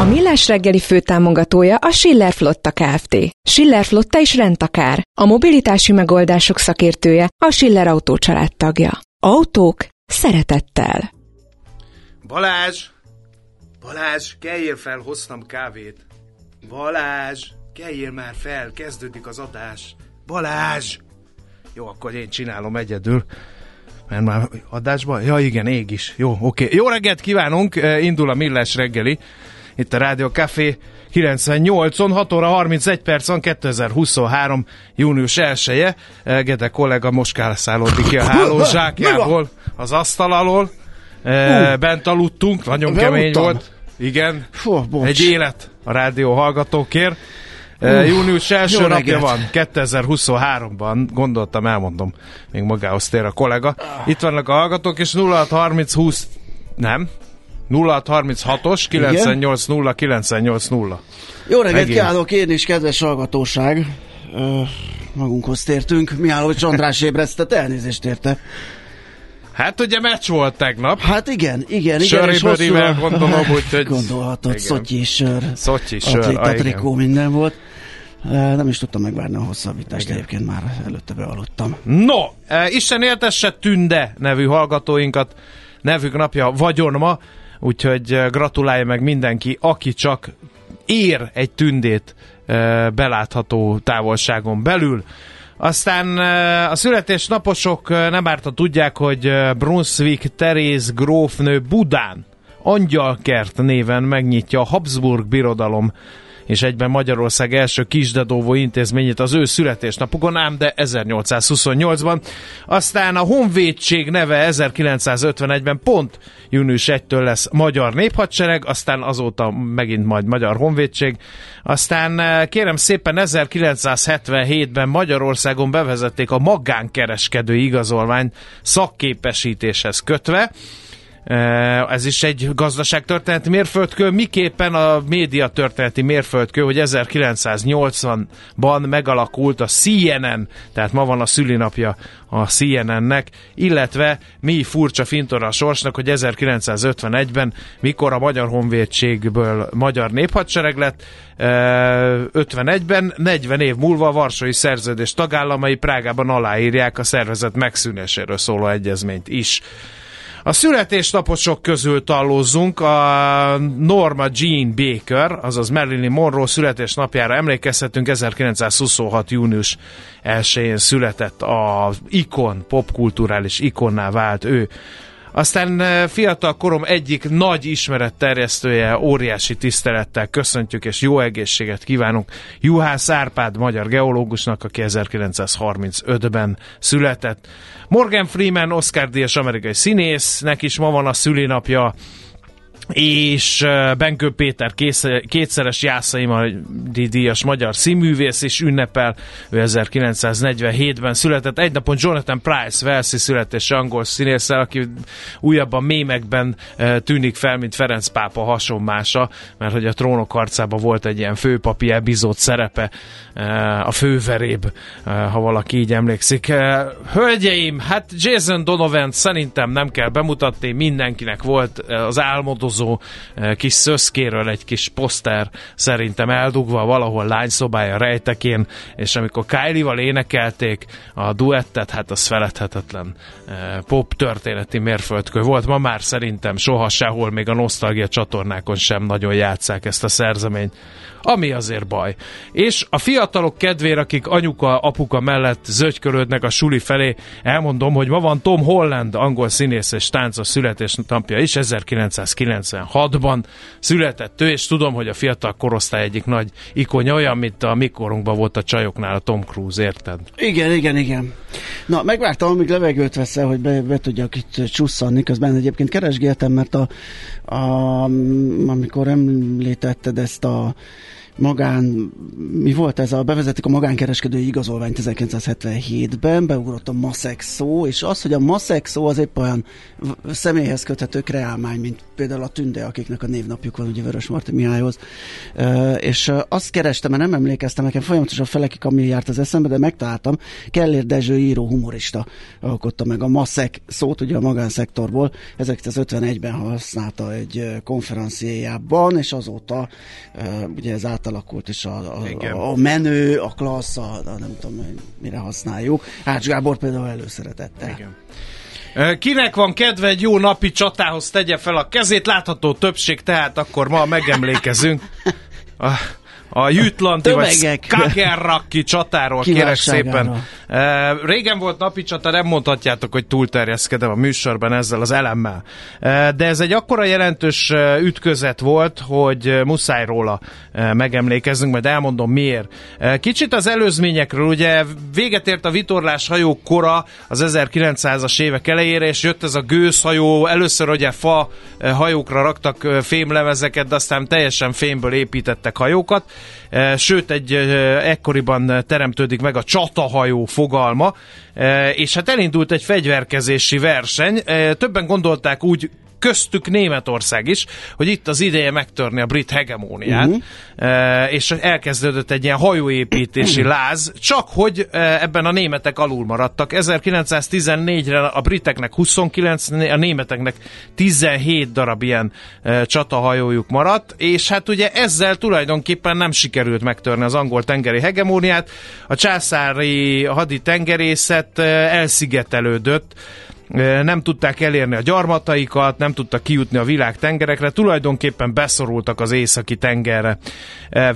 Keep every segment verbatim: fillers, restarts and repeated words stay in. A Millás reggeli főtámogatója a Schiller Flotta Kft. Schiller Flotta is rendtakár. A mobilitási megoldások szakértője, a Schiller Autó családtagja. Autók szeretettel. Balázs! Balázs, keljél fel, hoztam kávét. Balázs, keljél már fel, kezdődik az adás. Balázs! Jó, akkor én csinálom egyedül. Mert már adásban? Ja igen, ég is. Jó, oké. Jó reggelt kívánunk, indul a Millás reggeli. Itt a Rádió Café kilencvennyolcon, hat óra harmincegy percen, kétezer-huszonhárom. június elseje. Gede kollega most kálszálódik ki a hálós zsákjából, az asztal alól. Uh, Bent aludtunk, nagyon kemény volt. Igen, egy élet a rádió hallgatókért. Uh, június első napja reggelt. Van, kétezer-huszonháromban, gondoltam, elmondom, még magához tér a kollega. Itt vannak a hallgatók, és nulla hat harminc húsz, nem... nulla hat harminchat-os kilencvennyolc nulla kilencvennyolc nulla. Jó reggelt kívánok én is, kedves hallgatóság. Ö, magunkhoz tértünk. Mihálovits András ébresztett, elnézést érte. Hát ugye meccs volt tegnap. Hát igen, igen, igen. Söriberivel hosszú... gondolom, hogy... Gondolhatod, Szotyi Sör. Szotyi Sör, a igen. Trikó, minden volt. Nem is tudtam megvárni a hosszabbítást, egyébként már előtte bealudtam. No, Isten éltesse Tünde nevű hallgatóinkat. Nevük napja vagyon ma, úgyhogy gratulálja meg mindenki, aki csak ér egy tündét e, belátható távolságon belül. Aztán e, a születésnaposok e, nem árt, ha tudják, hogy Brunsvik Teréz grófnő Budán Angyalkert néven megnyitja a Habsburg Birodalom és egyben Magyarország első kisdedóvó intézményét az ő születésnapukon, ám de ezernyolcszázhuszonnyolcban. Aztán a honvédség neve ezerkilencszázötvenegyben pont június elsejétől lesz magyar néphadsereg, aztán azóta megint majd magyar honvédség. Aztán kérem szépen ezerkilencszázhetvenhétben Magyarországon bevezették a magánkereskedő igazolványt szakképesítéshez kötve. Ez is egy gazdaságtörténeti mérföldkő, miképpen a média történeti mérföldkő, hogy ezerkilencszáznyolcvanban megalakult a C N N, tehát ma van a szülinapja a C N N-nek, illetve mi furcsa fintora a sorsnak, hogy ezerkilencszázötvenegyben, mikor a Magyar Honvédségből Magyar Néphadsereg lett, ötvenegyben, negyven év múlva a Varsói Szerződés tagállamai Prágában aláírják a szervezet megszűnéséről szóló egyezményt is. A születésnaposok közül tallózzunk, a Norma Jean Baker, azaz Marilyn Monroe születésnapjára emlékezhetünk, ezerkilencszázhuszonhat. június elsején született, a ikon, popkulturális ikonná vált ő. Aztán fiatal korom egyik nagy ismeretterjesztője, óriási tisztelettel köszöntjük és jó egészséget kívánunk Juhász Árpád magyar geológusnak, aki ezerkilencszázharmincötben született. Morgan Freeman, Oscar-díjas amerikai színésznek is ma van a szülinapja. és Benkő Péter kétszeres Jászai díjas magyar színművész is ünnepel, ő ezerkilencszáznegyvenhétben született. Egy napon Jonathan Price, walesi születésű angol színésszel, aki újabban mémekben tűnik fel, mint Ferenc pápa hasonmása, mert hogy a Trónok harcában volt egy ilyen főpapi epizód szerepe, a főveréb, ha valaki így emlékszik. Hölgyeim, hát Jason Donovan szerintem nem kell bemutatni, mindenkinek volt az álmodozó kis szöszkéről egy kis poszter szerintem eldugva valahol lányszobája rejtekén, és amikor Kylie-val énekelték a duettet, hát az feledhetetlen pop történeti mérföldkő volt. Ma már szerintem soha sehol, még a nosztalgia csatornákon sem nagyon játsszák ezt a szerzeményt, ami azért baj. És a fiatalok kedvére, akik anyuka, apuka mellett zögykölődnek a suli felé, elmondom, hogy ma van Tom Holland, angol színész és táncos születésnapja is, ezerkilencszázkilencvenhatban született ő, és tudom, hogy a fiatal korosztály egyik nagy ikonja, olyan, mint a mi korunkban volt a Csajoknál a Tom Cruise, érted? Igen, igen, igen. Na, megvártam, amíg levegőt veszel, hogy be, be tudjak itt csusszanni, közben egyébként keresgéltem, mert a, a, amikor említetted ezt a magán, mi volt ez a, bevezetik a magánkereskedői igazolványt ezerkilencszázhetvenhétben, beugrott a maszek szó, és az, hogy a maszek szó az épp olyan személyhez köthető kreálmány, mint például a Tünde, akiknek a névnapjuk van, ugye Vörös Marti Mihályhoz, és azt kerestem, mert nem emlékeztem, nekem folyamatosan Feleki Kamil járt az eszembe, de megtaláltam, Kellér Dezső író, humorista alkotta meg a maszek szót, ugye a magánszektorból, ezerkilencszázötvenegyben használta egy konferenciájában, és azóta ugye ez át alakult, és a, a, a menő, a klassz, a, a nem tudom, mire használjuk. Ács Gábor például előszeretette. Igen. Kinek van kedve egy jó napi csatához, tegye fel a kezét, látható többség, tehát akkor ma megemlékezünk. A, a jütlandi vagy skagerraki csatáról, kérek szépen. Régen volt napi csata, nem mondhatjátok, hogy túlterjeszkedem a műsorban ezzel az elemmel. De ez egy akkora jelentős ütközet volt, hogy muszáj róla megemlékezzünk, majd elmondom miért. Kicsit az előzményekről, ugye véget ért a vitorláshajó kora az ezerkilencszázas évek elejére, és jött ez a gőzhajó, először ugye fa hajókra raktak fémlemezeket, de aztán teljesen fémből építettek hajókat. Sőt, egy ekkoriban teremtődik meg a csatahajó fogalma, és hát elindult egy fegyverkezési verseny. Többen gondolták úgy, köztük Németország is, hogy itt az ideje megtörni a brit hegemóniát, uh-huh. és elkezdődött egy ilyen hajóépítési láz, csak hogy ebben a németek alul maradtak. ezerkilencszáztizennégyre a briteknek huszonkilenc, a németeknek tizenhét darab ilyen csatahajójuk maradt, és hát ugye ezzel tulajdonképpen nem sikerült megtörni az angol tengeri hegemóniát. A császári haditengerészet elszigetelődött, nem tudták elérni a gyarmataikat, nem tudtak kijutni a világ tengerekre, tulajdonképpen beszorultak az északi tengerre.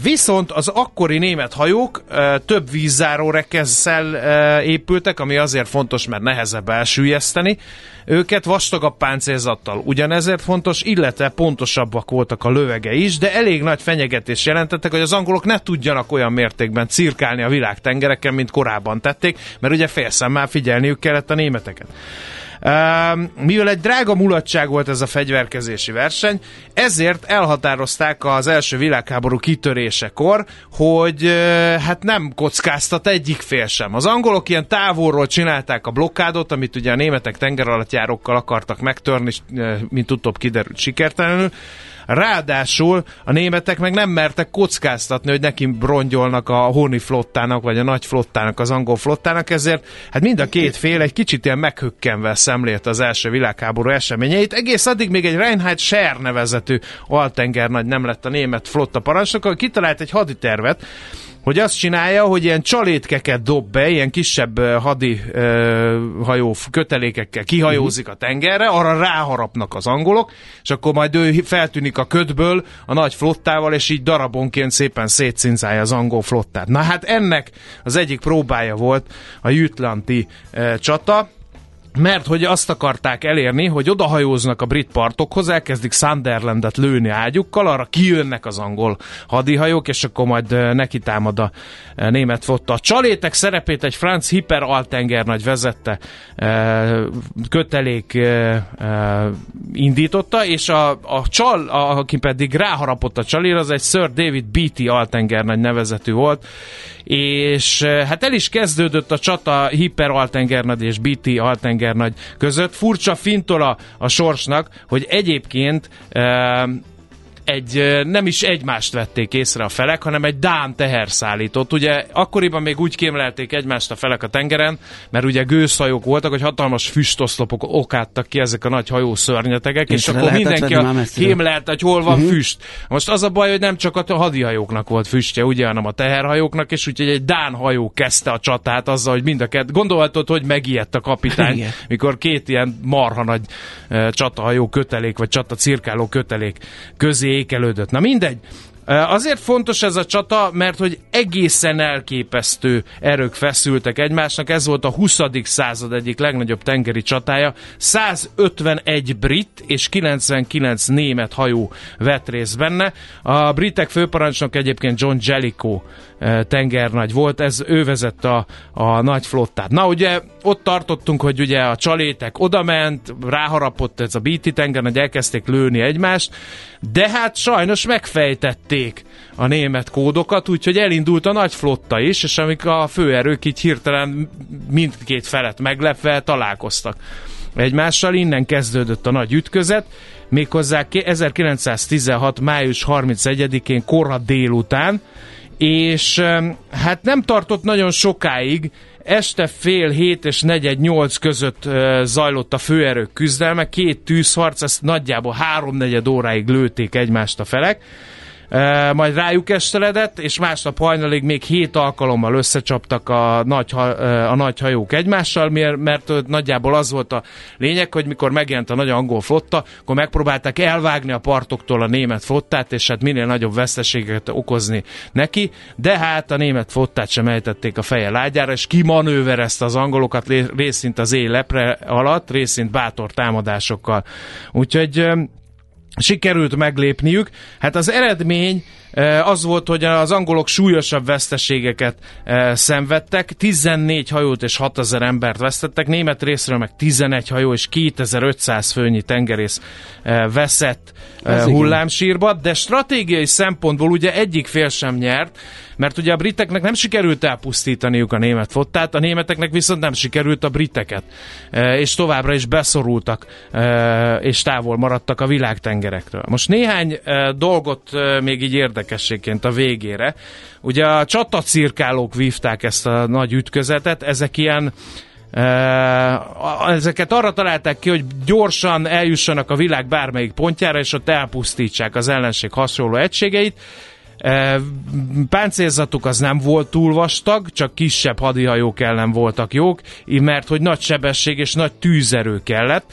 Viszont az akkori német hajók több vízzáró rekesszel épültek, ami azért fontos, mert nehezebb elsüllyeszteni őket, vastagabb páncélzattal ugyanezért fontos, illetve pontosabbak voltak a lövege is, de elég nagy fenyegetés jelentettek, hogy az angolok ne tudjanak olyan mértékben cirkálni a világ tengereken, mint korábban tették, mert ugye félszemmel figyelniük kellett a németeket. Uh, mivel egy drága mulatság volt ez a fegyverkezési verseny, ezért elhatározták az első világháború kitörésekor, hogy uh, hát nem kockáztat egyik fél sem. Az angolok ilyen távolról csinálták a blokkádot, amit ugye a németek tengeralattjárókkal akartak megtörni, mint utóbb kiderült sikertelenül. Ráadásul a németek meg nem mertek kockáztatni, hogy neki rongyolnak a honi flottának, vagy a nagy flottának, az angol flottának, ezért hát mind a két fél egy kicsit ilyen meghökkenve szemlélt az első világháború eseményeit. Egész addig még egy Reinhard Scheer nevezetű altengernagy nem lett a német flotta parancsnok, aki kitalált egy haditervet, hogy azt csinálja, hogy ilyen csalétkeket dob be, ilyen kisebb hadi ö, hajó kötelékekkel kihajózik a tengerre, arra ráharapnak az angolok, és akkor majd ő feltűnik a ködből a nagy flottával, és így darabonként szépen szétszincálja az angol flottát. Na hát ennek az egyik próbája volt a jütlandi ö, csata, mert hogy azt akarták elérni, hogy odahajóznak a brit partokhoz, elkezdik Sunderlandet lőni ágyukkal, arra kijönnek az angol hadihajók, és akkor majd neki támad a német flotta. A csalétek szerepét egy franc hiperaltengernagy vezette, kötelék indította, és a, a csal, aki pedig ráharapott a csalér, az egy Sir David Beatty altengernagy nevezetű volt, és hát el is kezdődött a csata hiperaltengernagy és Beatty altengernagy nagy között. Furcsa fintola a sorsnak, hogy egyébként e, egy, nem is egymást vették észre a felek, hanem egy dán teherszállítót. Ugye akkoriban még úgy kémlelték egymást a felek a tengeren, mert ugye gőzhajók voltak, hogy hatalmas füstoszlopok okádtak ki ezek a nagy hajószörnyetegek, és, és akkor mindenki kémlelte, hogy hol van uh-huh. füst. Most az a baj, hogy nem csak a hadihajóknak volt füstje, ugye, hanem a teherhajóknak, és úgyhogy egy dán hajó kezdte a csatát azzal, hogy mind a kettő. Gondolhatod, hogy megijedt a kapitány, igen, mikor két ilyen marha nagy uh, csatahajó kötelék, vagy csatacirkáló kötelék közé ékelődött. Na mindegy. Azért fontos ez a csata, mert hogy egészen elképesztő erők feszültek egymásnak. Ez volt a huszadik század egyik legnagyobb tengeri csatája. száz ötvenegy brit és kilencvenkilenc német hajó vett részt benne. A britek főparancsnok egyébként John Jellicoe tengernagy volt, ez ő vezette a, a nagy flottát. Na ugye ott tartottunk, hogy ugye a csalétek odament, ráharapott ez a Beatty tengernagy, elkezdték lőni egymást, de hát sajnos megfejtették a német kódokat, úgyhogy elindult a nagy flotta is, és amik a főerők így hirtelen mindkét felet meglepve találkoztak egymással, innen kezdődött a nagy ütközet, méghozzá ezerkilencszáztizenhat. május harmincegyedikén korra délután, és hát nem tartott nagyon sokáig, este fél hét és negyed nyolc között zajlott a főerők küzdelme, két tűzharc, ezt nagyjából háromnegyed óráig lőtték egymást a felek, majd rájuk esteledett, és másnap hajnalig még hét alkalommal összecsaptak a nagy, a nagy hajók egymással, mert nagyjából az volt a lényeg, hogy mikor megjelent a nagy angol flotta, akkor megpróbálták elvágni a partoktól a német flottát, és hát minél nagyobb veszteséget okozni neki, de hát a német flottát sem ejtették a feje lágyára, és kimanőverezte az angolokat részint az éj lepre alatt, részint bátor támadásokkal. Úgyhogy sikerült meglépniük. Hát az eredmény az volt, hogy az angolok súlyosabb veszteségeket szenvedtek, tizennégy hajót és hatezer embert vesztettek, német részről meg tizenegy hajó és kétezer-ötszáz főnyi tengerész veszett ez hullámsírba, de stratégiai szempontból ugye egyik fél sem nyert, mert ugye a briteknek nem sikerült elpusztítaniuk a német flottát, a németeknek viszont nem sikerült a briteket, és továbbra is beszorultak, és távol maradtak a világtengerektől. Most néhány dolgot még így érdekes érdekességként a végére. Ugye a csatacirkálók vívták ezt a nagy ütközetet, ezek ilyen ezeket arra találták ki, hogy gyorsan eljussanak a világ bármelyik pontjára, és ott elpusztítsák az ellenség hasonló egységeit. Páncélzatuk az nem volt túl vastag, csak kisebb hadihajók ellen voltak jók, mert hogy nagy sebesség és nagy tűzerő kellett,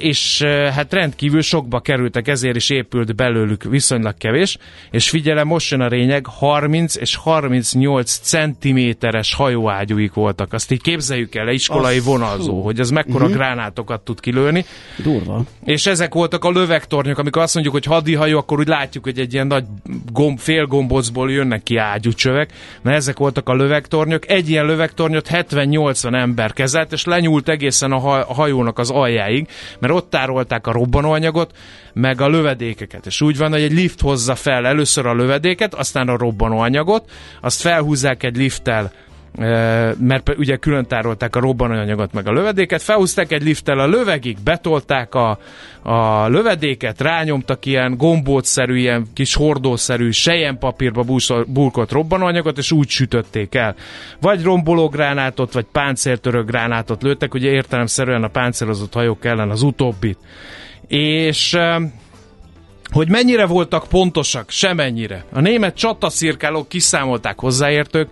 és hát rendkívül sokba kerültek, ezért is épült belőlük viszonylag kevés, és figyelem, most jön a lényeg, harminc és harmincnyolc centiméteres hajóágyúik voltak, azt így képzeljük el, iskolai vonalzó, hogy ez mekkora uh-huh. gránátokat tud kilőni. Durva. És ezek voltak a lövegtornyok, amikor azt mondjuk, hogy hadihajó, akkor úgy látjuk, hogy egy ilyen nagy gomb, félgombocból jönnek ki ágyúcsövek, na ezek voltak a lövegtornyok, egy ilyen lövegtornyot hetven-nyolcvan ember kezelt, és lenyúlt egészen a hajónak az aljáig, mert ott tárolták a robbanóanyagot, meg a lövedékeket. És úgy van, hogy egy lift hozza fel először a lövedéket, aztán a robbanóanyagot, azt felhúzzák egy lifttel, mert ugye külön tárolták a robbanóanyagot meg a lövedéket, felhúzták egy lifttel a lövegig, betolták a, a lövedéket, rányomtak ilyen gombótszerű, ilyen kis hordószerű sejjenpapírba burkolt robbanóanyagot, és úgy sütötték el. Vagy rombológránátot, vagy páncéltörőgránátot lőttek, ugye értelemszerűen a páncélozott hajók ellen az utóbbit. És hogy mennyire voltak pontosak? Semennyire. A német csataszirkálók kiszámolták hozzáértők,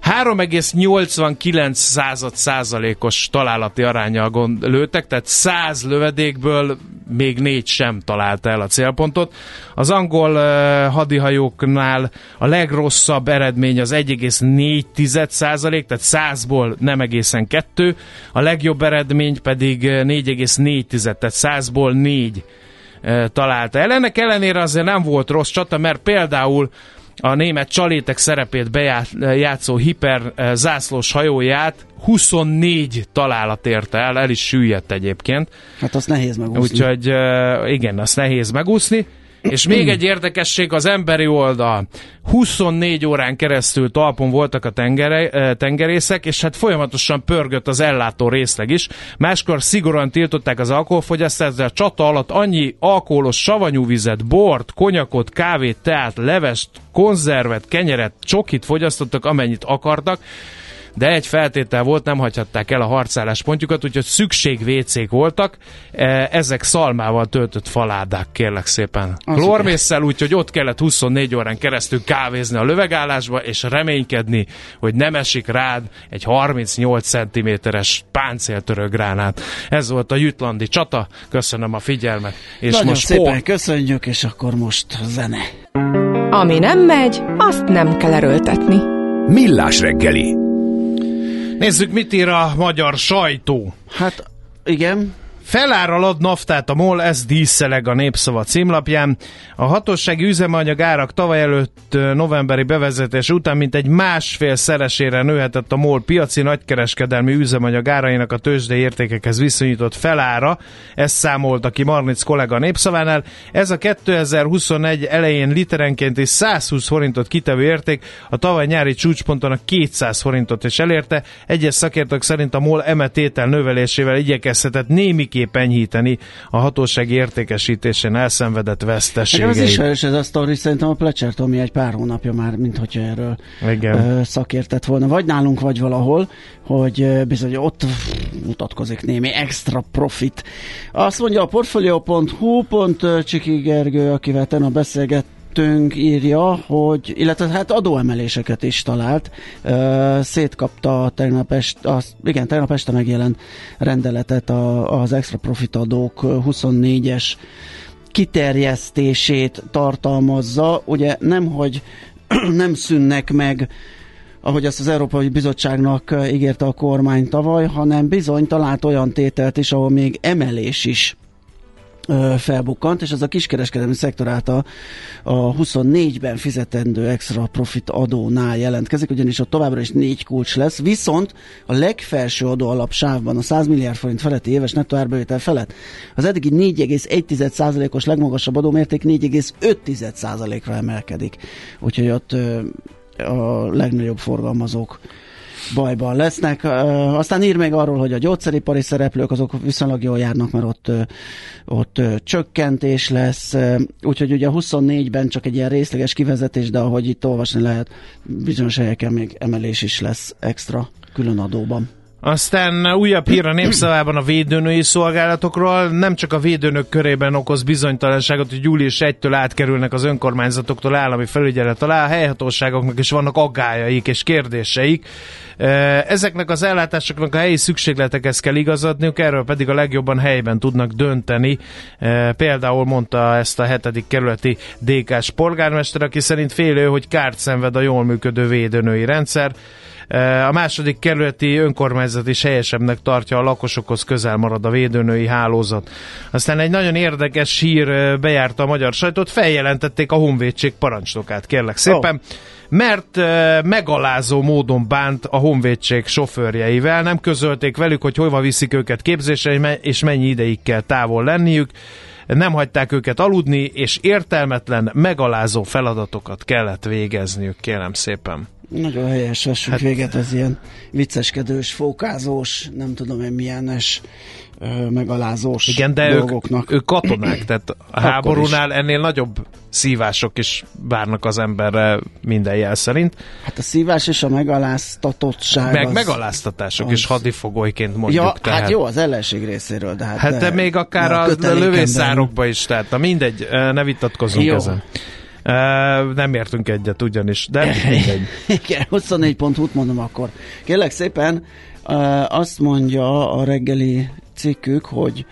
három egész nyolcvankilenc század százalékos találati aránnyal lőttek, tehát száz lövedékből még négy sem találta el a célpontot. Az angol uh, hadihajóknál a legrosszabb eredmény az egy egész négy tized százalék, tehát százból nem egészen kettő, a legjobb eredmény pedig négy egész négy tized, tehát százból négy uh, találta el. Ennek ellenére azért nem volt rossz csata, mert például a német csalétek szerepét bejátszó hiper zászlós hajóját huszonnégy találat érte el, el is süllyedt egyébként. Hát azt nehéz megúszni. Úgyhogy igen, azt nehéz megúszni. És még egy érdekesség az emberi oldal. huszonnégy órán keresztül talpon voltak a tengere, tengerészek, és hát folyamatosan pörgött az ellátó részleg is. Máskor szigorúan tiltották az alkoholfogyasztást, de a csata alatt annyi alkoholos savanyú vizet, bort, konyakot, kávét, teát, levest, konzervet, kenyeret, csokit fogyasztottak, amennyit akartak, de egy feltétel volt, nem hagyhatták el a harcálláspontjukat, úgyhogy szükségvécék voltak, ezek szalmával töltött faládák, kérlek szépen. Klormésszel, úgyhogy ott kellett huszonnégy órán keresztül kávézni a lövegállásba, és reménykedni, hogy nem esik rád egy harmincnyolc centiméteres páncéltörő gránát. Ez volt a jütlandi csata, köszönöm a figyelmet. És nagyon most szépen pont... köszönjük, és akkor most zene. Ami nem megy, azt nem kell erőltetni. Millás reggeli. Nézzük, mit ír a magyar sajtó. Hát, igen. Felárral ad naftát a MOL, ez díszeleg a Népszava címlapján. A hatósági üzemanyag árak tavaly előtt novemberi bevezetés után mintegy másfél szeresére nőhetett a MOL piaci nagykereskedelmi üzemanyag árainak a tőzsdei értékekhez viszonyított felára. Ezt számolta ki Marnic kollega a Népszavánál. Ez a kétezer-huszonegy elején literenként és százhúsz forintot kitevő érték a tavaly nyári csúcsponton a kétszáz forintot is elérte. Egyes szakértők szerint a MOL eme tétel növelésével igyekezhetett némi enyhíteni a hatóság értékesítésén elszenvedett veszteségeit. Ez is erős ez a sztori, szerintem a Plecser-től mi egy pár hónapja már, minthogyha erről igen. szakértett volna. Vagy nálunk, vagy valahol, hogy bizony ott mutatkozik némi extra profit. Azt mondja a portfolio pont hu pont Csiki Gergő, akivel tegnap beszélgett, írja, hogy, illetve hát adóemeléseket is talált. Szétkapta tegnap este, az, igen, tegnap este megjelent rendeletet a, az extra profit adók huszonnégyes kiterjesztését tartalmazza. Ugye nemhogy nem szűnnek meg, ahogy azt az Európai Bizottságnak ígérte a kormány tavaly, hanem bizony talált olyan tételt is, ahol még emelés is felbukkant, és ez a kiskereskedelmi szektor által a huszonnégyben fizetendő extra profit adónál jelentkezik, ugyanis ott továbbra is négy kulcs lesz, viszont a legfelső adóalapsávban a száz milliárd forint feletti éves nettó árbevétel felett az eddigi négy egész egy tized százalékos legmagasabb adómérték négy egész öt tized százalékra emelkedik. Úgyhogy ott a legnagyobb forgalmazók bajban lesznek. Aztán ír még arról, hogy a gyógyszeripari szereplők azok viszonylag jól járnak, mert ott, ott csökkentés lesz. Úgyhogy ugye a huszonnégyben csak egy ilyen részleges kivezetés, de ahogy itt olvasni lehet, bizonyos helyeken még emelés is lesz extra különadóban. Aztán újabb hír a Népszavában a védőnői szolgálatokról. Nem csak a védőnök körében okoz bizonytalanságot, hogy július elsejétől átkerülnek az önkormányzatoktól állami felügyelet alá. A helyhatóságoknak is vannak aggályaik és kérdéseik. Ezeknek az ellátásoknak a helyi szükségletekhez kell igazodniuk, erről pedig a legjobban helyben tudnak dönteni. Például mondta ezt a hetedik kerületi dé ká-s polgármester, aki szerint félő, hogy kárt szenved a jól működő védőnői rendszer. A második kerületi önkormányzat is helyesebbnek tartja, a lakosokhoz közel marad a védőnői hálózat. Aztán egy nagyon érdekes hír bejárta a magyar sajtót, feljelentették a honvédség parancsnokát, kérlek szépen. Oh. Mert megalázó módon bánt a honvédség sofőrjeivel, nem közölték velük, hogy hova viszik őket képzésre, és mennyi ideig kell távol lenniük. Nem hagyták őket aludni, és értelmetlen, megalázó feladatokat kellett végezniük, kérem szépen. Nagyon helyes, vessük hát, véget az ilyen vicceskedős, fókázós, nem tudom én milyenes, megalázós igen, de dolgoknak. Ők, ők katonák, tehát a háborúnál ennél nagyobb szívások is várnak az emberre minden jel szerint. Hát a szívás és a megaláztatottság. Meg az, megaláztatások az... is hadifogolyként mondjuk. Ja, tehát. Hát jó, az ellenség részéről. De hát, hát de még akár a, a lövészárokba is, tehát na mindegy, ne vitatkozunk ezen. Uh, nem értünk egyet ugyanis, de mindegy. Igen, huszonnégy pont hu-t mondom akkor. Kérlek szépen, uh, azt mondja a reggeli cikkük, hogy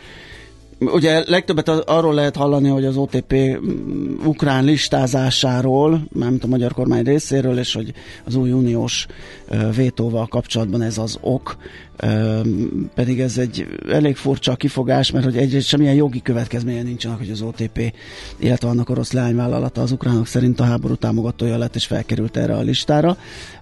Ugye legtöbbet arról lehet hallani, hogy az o té pé ukrán listázásáról, mármint a magyar kormány részéről, és hogy az új uniós vétóval kapcsolatban ez az ok. Pedig ez egy elég furcsa kifogás, mert hogy egyrészt semmilyen jogi következménye nincsenek, hogy az o té pé, illetve annak orosz leányvállalata az ukránok szerint a háború támogatója lett és felkerült erre a listára.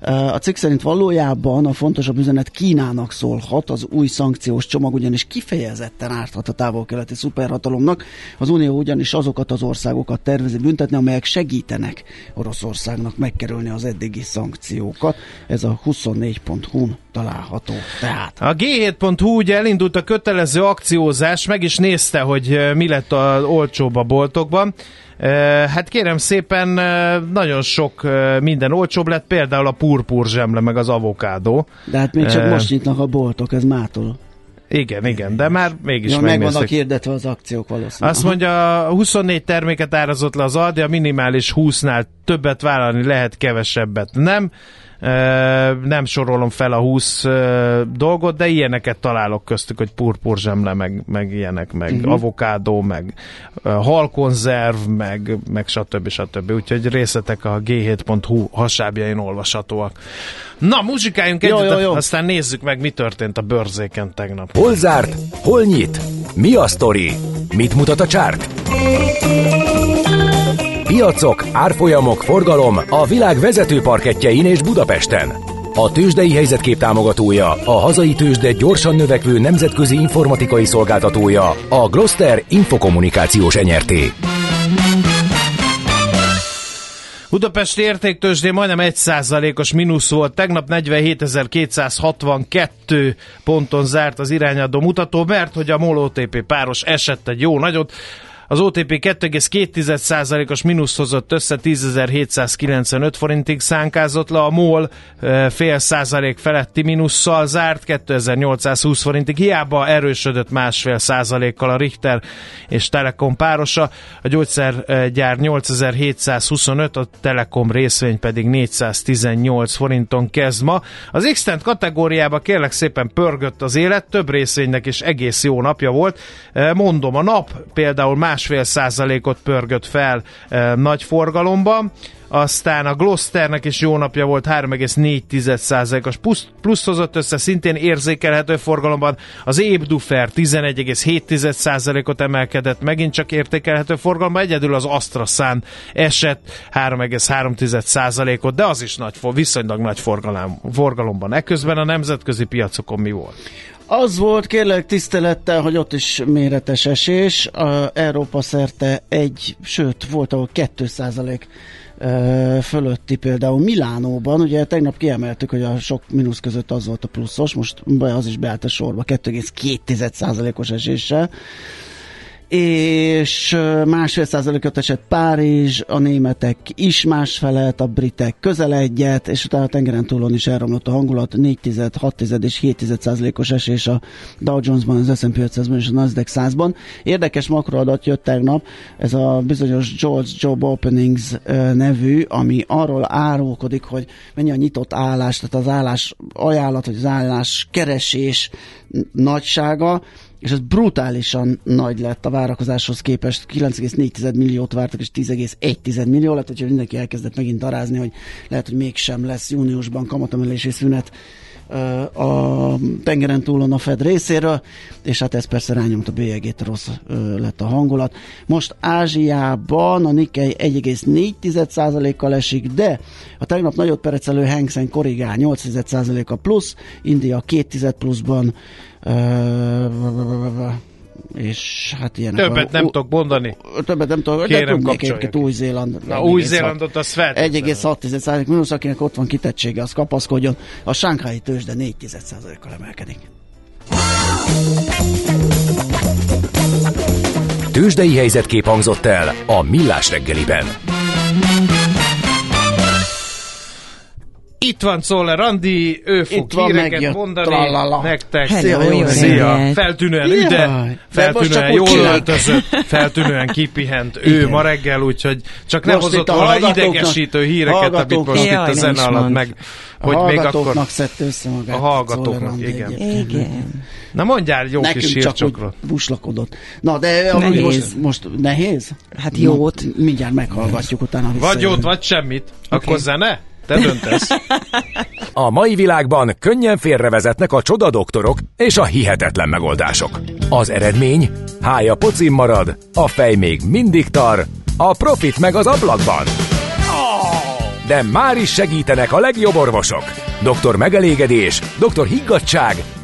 A cikk szerint valójában a fontosabb üzenet Kínának szólhat, az új szankciós csomag ugyanis kifejezetten árthat a távol-keleti szuperhatalomnak. Az Unió ugyanis azokat az országokat tervezi büntetni, amelyek segítenek Oroszországnak megkerülni az eddigi szankciókat. Ez a huszonnégy pont hu-n található. Tehát. A gé hét pont hu ugye elindult a kötelező akciózás, meg is nézte, hogy mi lett az olcsóbb a boltokban. Hát kérem szépen, nagyon sok minden olcsóbb lett, például a purpur zsemle, meg az avokádó. De hát még csak e... most nyitnak a boltok, ez mától. Igen, igen, de már mégis ja, megnéztük. Meg vannak hirdetve az akciók valószínűleg. Azt mondja, huszonnégy terméket árazott le az Aldi, a minimális húsznál többet vállalni lehet, kevesebbet nem. Nem sorolom fel a húsz dolgot, de ilyeneket találok köztük, hogy purpurzsemle, meg, meg ilyenek, meg uh-huh. avokádó, meg halkonzerv, meg, meg stb. stb. Úgyhogy részletek a gé hét pont hu hasábjain olvashatóak. Na, muzsikáljunk jó, együtt, jó, jó. Aztán nézzük meg, mi történt a börzéken tegnap. Hol zárt? Hol nyit? Mi a sztori? Mit mutat a csárt? Piacok, árfolyamok, forgalom a világ vezető parkettjein és Budapesten. A tőzsdei helyzetkép támogatója, a hazai tőzsde gyorsan növekvő nemzetközi informatikai szolgáltatója, a Gloster Infokommunikációs Nyrt. Budapesti értéktőzsdén majdnem egy százalékos mínusz volt. Tegnap negyvenhétezer-kétszázhatvankettő ponton zárt az irányadó mutató, mert hogy a MOL o té pé páros esett egy jó nagyot. Az o té pé kettő egész két százalékos mínusz hozott össze, tízezer-hétszázkilencvenöt forintig szánkázott le, a MOL fél százalék feletti mínusszal zárt, kétezer-nyolcszázhúsz forintig, hiába erősödött másfél százalékkal a Richter és Telekom párosa, a gyógyszergyár nyolcezer-hétszázhuszonöt, a Telekom részvény pedig négyszáztizennyolc forinton kezd ma. Az X-Tent kategóriába kérlek szépen pörgött az élet, több részvénynek is egész jó napja volt. Mondom, a nap például más másfél százalékot pörgött fel e, nagy forgalomban, aztán a Glosternek is jó napja volt, három egész négy százalékos plusz, plusz hozott össze, szintén érzékelhető forgalomban. Az Ébdufer tizenegy egész hét százalékot emelkedett, megint csak értékelhető forgalomban, egyedül az AstraZán esett három egész három százalékot, de az is nagy, viszonylag nagy forgalom, forgalomban. Ekközben a nemzetközi piacokon mi volt? Az volt, kérlek tisztelettel, hogy ott is méretes esés. A Európa szerte egy, sőt, volt ahol kettő százalék fölötti, például Milánóban, ugye tegnap kiemeltük, hogy a sok mínusz között az volt a pluszos, most az is beállt a sorba, kettő egész két százalékos eséssel. És másfél százalékot esett Párizs, a németek is másfelet, a britek közel egyet, és utána a tengeren túlon is elromlott a hangulat, négy egész hat és hét százalékos esés a Dow Jonesban, az es and pé ötszázban és a Nasdaq százban. Érdekes makroadat jött tegnap, ez a bizonyos George Job Openings nevű, ami arról árulkodik, hogy mennyi a nyitott állás, tehát az állás ajánlat, vagy az állás keresés nagysága, és ez brutálisan nagy lett a várakozáshoz képest. kilenc egész négy milliót vártak, és tíz egész egy millió lett, úgyhogy mindenki elkezdett megint darázni, hogy lehet, hogy mégsem lesz júniusban kamatemelési szünet a tengeren túlon a Fed részéről, és hát ez persze rányomta a bélyegét, rossz lett a hangulat. Most Ázsiában a Nikkei egy egész négy százalékkal esik, de a tegnap nagyot perecelő Hang Seng korrigál, nyolc százaléka plusz, India két pluszban, és hát ilyen. Többet nem tudok mondani. Többet nem tudok, de tudnék egyébként Új-Zéland. Na, Új-Zélandot az fel. egy egész hat százalék mínusz, akinek ott van kitettsége, az kapaszkodjon. A sánghái tőzsde négy százalékkal emelkedik. Tőzsdei helyzetkép hangzott el a Millás reggeliben. Itt van Czoller Andi, ő fog híreket mondani tralala. Nektek. Hello, szia, jó, szia. Feltűnően yeah. üde, feltűnően jól öltözött, feltűnően kipihent ő igen. ma reggel, úgyhogy csak nem most hozott volna idegesítő híreket, amit most jaj, itt a zene alatt meg A hogy hallgatóknak akkor... szedte össze magát. A hallgatóknak, igen. igen. Na mondjál jó nekünk kis hírcsokrot. Buslakodott. Na de nehéz. Most, most nehéz? Hát jót. Na, mindjárt meghallgatjuk, utána visszajön. Vagy jót, vagy semmit. Okay. Akkor zene? Te döntesz. A mai világban könnyen félrevezetnek a csodadoktorok és a hihetetlen megoldások. Az eredmény? Hája pocim marad, a fej még mindig tar, a profit meg az ablakban. De már is segítenek a legjobb orvosok. doktor Megelégedés, doktor Higgadtság,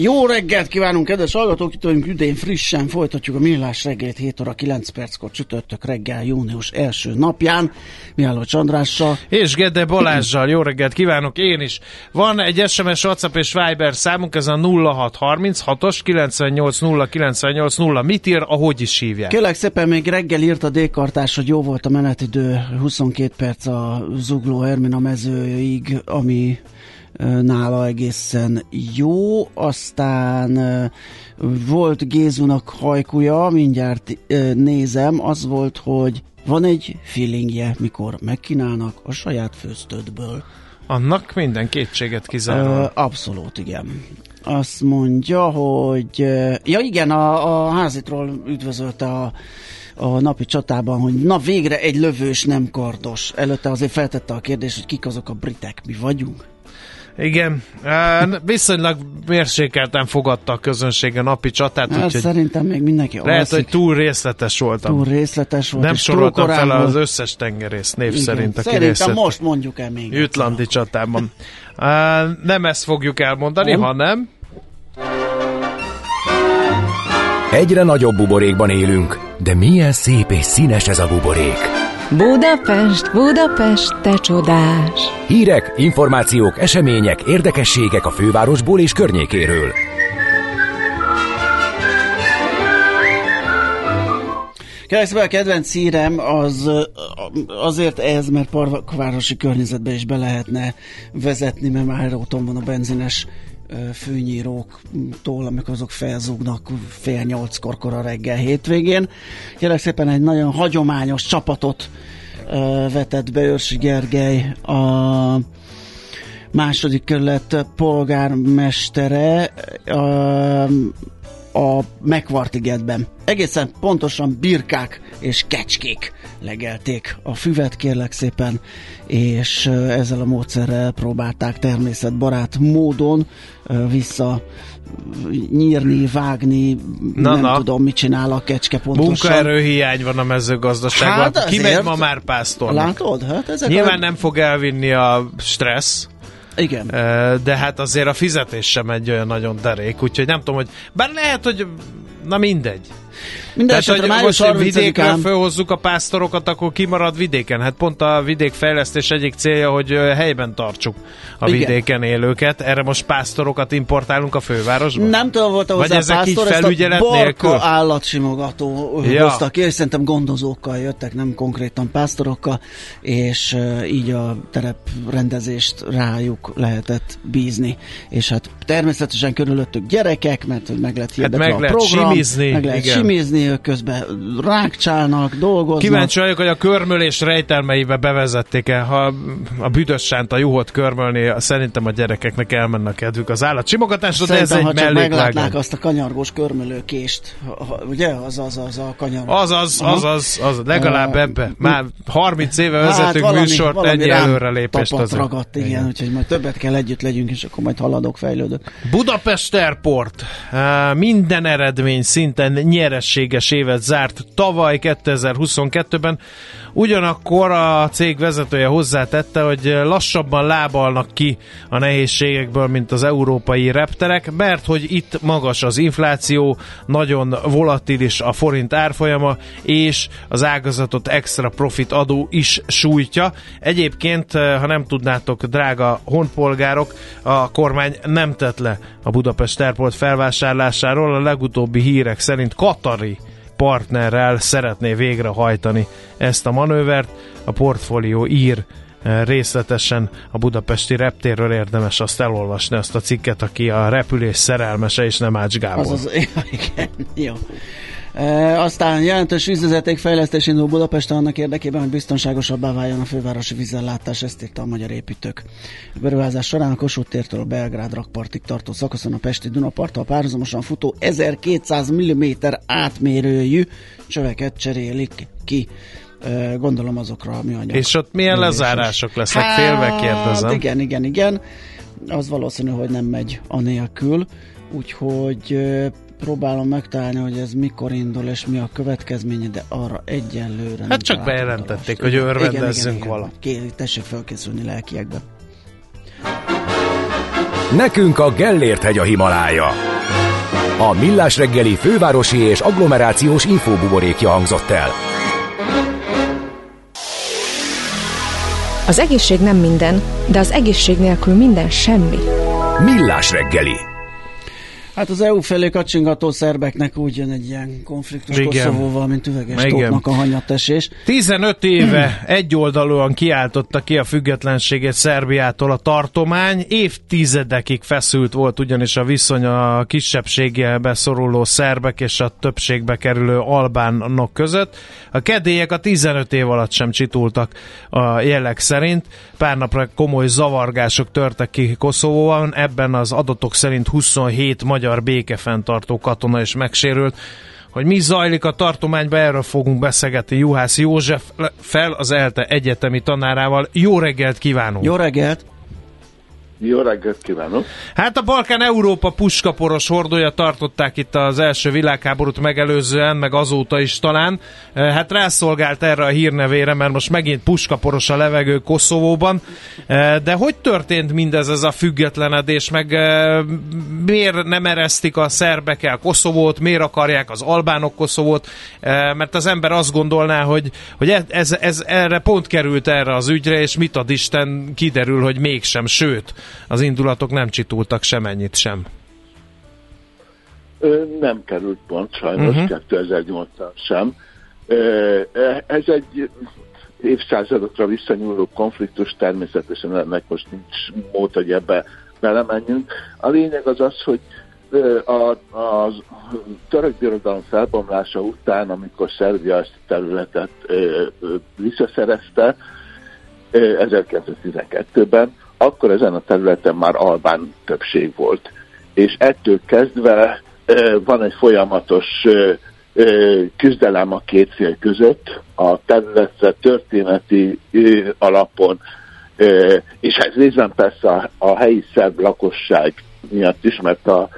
Jó reggelt kívánunk, kedves hallgatók! Itt vagyunk üdén frissen, folytatjuk a Millás reggelit hét óra kilenc perckor csütörtök reggel június első napján. Mihálovits Andrással. És Gede Balázssal. Jó reggelt kívánok én is. Van egy es em es, WhatsApp és Viber számunk, ez a nulla hat harminc hatos kilencvennyolc nulla kilencvennyolc nulla. Mit ír, ahogy is hívják? Kérlek szépen, még reggel írt a D-kartás, hogy jó volt a menetidő, huszonkét perc a Zugló Hermina mezőig, ami... nála egészen jó, aztán volt Gézunak hajkúja, mindjárt nézem, az volt, hogy van egy feelingje, mikor megkínálnak a saját főztődből. Annak minden kétséget kizárólag. Abszolút, igen. Azt mondja, hogy... Ja igen, a, a házitról üdvözölte a a napi csatában, hogy na végre egy lövős nem kardos. Előtte azért feltette a kérdést, hogy kik azok a britek, mi vagyunk? Igen, viszonylag mérsékelten fogadta a közönség a napi csatát. Hát úgy, szerintem még mindenki alszik. Lehet, hogy túl részletes voltam. Túl részletes volt. Nem soroltam fel az összes tengerész név igen, szerint. Aki szerintem részlet... most mondjuk el még. Jütlandi csatában. Nem ezt fogjuk elmondani, nem? Hanem... Egyre nagyobb buborékban élünk, de milyen szép és színes ez a buborék. Budapest, Budapest, te csodás! Hírek, információk, események, érdekességek a fővárosból és környékéről. Keresztben kedvenc hírem az azért ez, mert parkvárosi környezetbe is be lehetne vezetni, mert már otthon van a benzines fűnyíróktól, amikor azok felzúgnak fél nyolckor kora reggel hétvégén. Kérlek szépen, egy nagyon hagyományos csapatot uh, vetett be Őrsi Gergely, a második kerület polgármestere uh, a Megvartigetben. Egészen pontosan birkák és kecskék legelték a füvet, kérlek szépen, és ezzel a módszerrel próbálták természetbarát módon vissza nyírni, vágni, na, nem na. tudom, mit csinál a kecske pontosan. Munkaerőhiány van a mezőgazdaságban. Hát kimegy ma már pásztornak. Látod? Hát ezek nyilván a... nem fog elvinni a stressz. Igen. De hát azért a fizetés sem egy olyan nagyon derék, úgyhogy nem tudom, hogy bár lehet, hogy na mindegy. Minden tehát, hogy most vidéken fölhozzuk a pásztorokat, akkor kimarad vidéken. Hát pont a vidékfejlesztés egyik célja, hogy helyben tartsuk a igen. vidéken élőket. Erre most pásztorokat importálunk a fővárosba? Nem tudom, volt hozzá a pásztor, ezt a barka állatsimogató ja. hoztak ki, és szerintem gondozókkal jöttek, nem konkrétan pásztorokkal, és így a tereprendezést rájuk lehetett bízni. És hát természetesen körülöttük gyerekek, mert meg lett hirdetve hát a lehet program, simizni, meg lehet simizni, nézni, ők közben rákcsálnak, dolgoznak. Kíváncsi vagyok, hogy a körmölés rejtelmeibe bevezették-e. Ha a büdös sánt, a juhot körmölni, szerintem a gyerekeknek elmenne a kedvük az állatsimogatásra, de ez egy mellékvágány. Szerintem, ha csak meglátnák azt a kanyargós körmölőkést, ugye? Az az, az a kanyargós. Az az, az az, az, legalább uh, ebbe. Már harminc éve vezetünk hát műsort, ennyi előrelépést azért. Tapat ragadt, igen, igen, úgyhogy majd többet kell együtt legyünk, és akkor majd haladok, fejlődök. Budapest Airport. Uh, minden eredmény szinten nyere nyerességes évet zárt tavaly kétezer-huszonkettőben, ugyanakkor a cég vezetője hozzátette, hogy lassabban lábalnak ki a nehézségekből, mint az európai repterek, mert hogy itt magas az infláció, nagyon volatilis a forint árfolyama, és az ágazatot extra profit adó is sújtja. Egyébként, ha nem tudnátok, drága honpolgárok, a kormány nem tett le a Budapest Airport felvásárlásáról, a legutóbbi hírek szerint katari partnerrel szeretné végrehajtani ezt a manővert. A Portfólió ír részletesen a budapesti reptérről, érdemes azt elolvasni, azt a cikket, aki a repülés szerelmese, és nem Ács Gábor. Azaz, igen, jó. E, aztán jelentős vízvezeték fejlesztés indul Budapesten annak érdekében, hogy biztonságosabbá váljon a fővárosi vízellátás, ezt írta a Magyar Építők. A beruházás során a Kossuth tértől a Belgrád rakpartig tartó szakaszon a pesti Dunaparttal párhuzamosan futó ezerkétszáz milliméter átmérőjű csöveket cserélik ki. Gondolom azokra a műanyag. És ott milyen lezárások lesznek? Hát, félve kérdezem. Igen, igen, igen. Az valószínű, hogy nem megy anélkül. Úgyhogy próbálom megtalálni, hogy ez mikor indul és mi a következménye, de arra egyenlőre... Hát csak bejelentették, hogy örvendezzünk valamit. Kérjük, tessék felkészülni lelkiekbe. Nekünk a Gellért-hegy a Himalája. A Millás reggeli fővárosi és agglomerációs infóbuborékja hangzott el. Az egészség nem minden, de az egészség nélkül minden semmi. Millás reggeli. Hát az é u felé kacsingató szerbeknek úgy jön egy ilyen konfliktus Koszovóval, mint üveges tóknak a hangyatesés. tizenöt éve egyoldalúan kiáltotta ki a függetlenségét Szerbiától a tartomány. Évtizedekig feszült volt ugyanis a viszony a kisebbségbe szoruló szerbek és a többségbe kerülő albánok között. A kedélyek a tizenöt év alatt sem csitultak a jelek szerint. Pár napra komoly zavargások törtek ki Koszovóban, ebben az adatok szerint huszonhét magyar békefenntartó katona is megsérült. Hogy mi zajlik a tartományban, erről fogunk beszélgetni Juhász József fel, az ELTE egyetemi tanárával. Jó reggelt kívánunk! Jó reggelt! Jó reggelt kívánok! Hát a Balkán Európa puskaporos hordója, tartották itt az első világháborút megelőzően, meg azóta is talán. Hát rászolgált erre a hírnevére, mert most megint puskaporos a levegő Koszovóban. De hogy történt mindez, ez a függetlenedés, meg miért nem eresztik a szerbekkel Koszovót, miért akarják az albánok Koszovót? Mert az ember azt gondolná, hogy, hogy ez, ez, ez erre pont került erre az ügyre, és mit ad Isten, kiderül, hogy mégsem, sőt, az indulatok nem csitultak semennyit sem. Nem került pont, sajnos, uh-huh. kétezer-nyolcban sem. Ez egy évszázadokra visszanyúló konfliktus, természetesen ennek most nincs mód, hogy ebbe belemenjünk. A lényeg az az, hogy a, a török birodalom felbomlása után, amikor Szerbia ezt a területet visszaszerezte ezerkilencszáztizenkettőben, akkor ezen a területen már albán többség volt. És ettől kezdve van egy folyamatos küzdelem a két fél között, a területre történeti alapon, és ez részben persze a helyi szerb lakosság miatt is, mert a,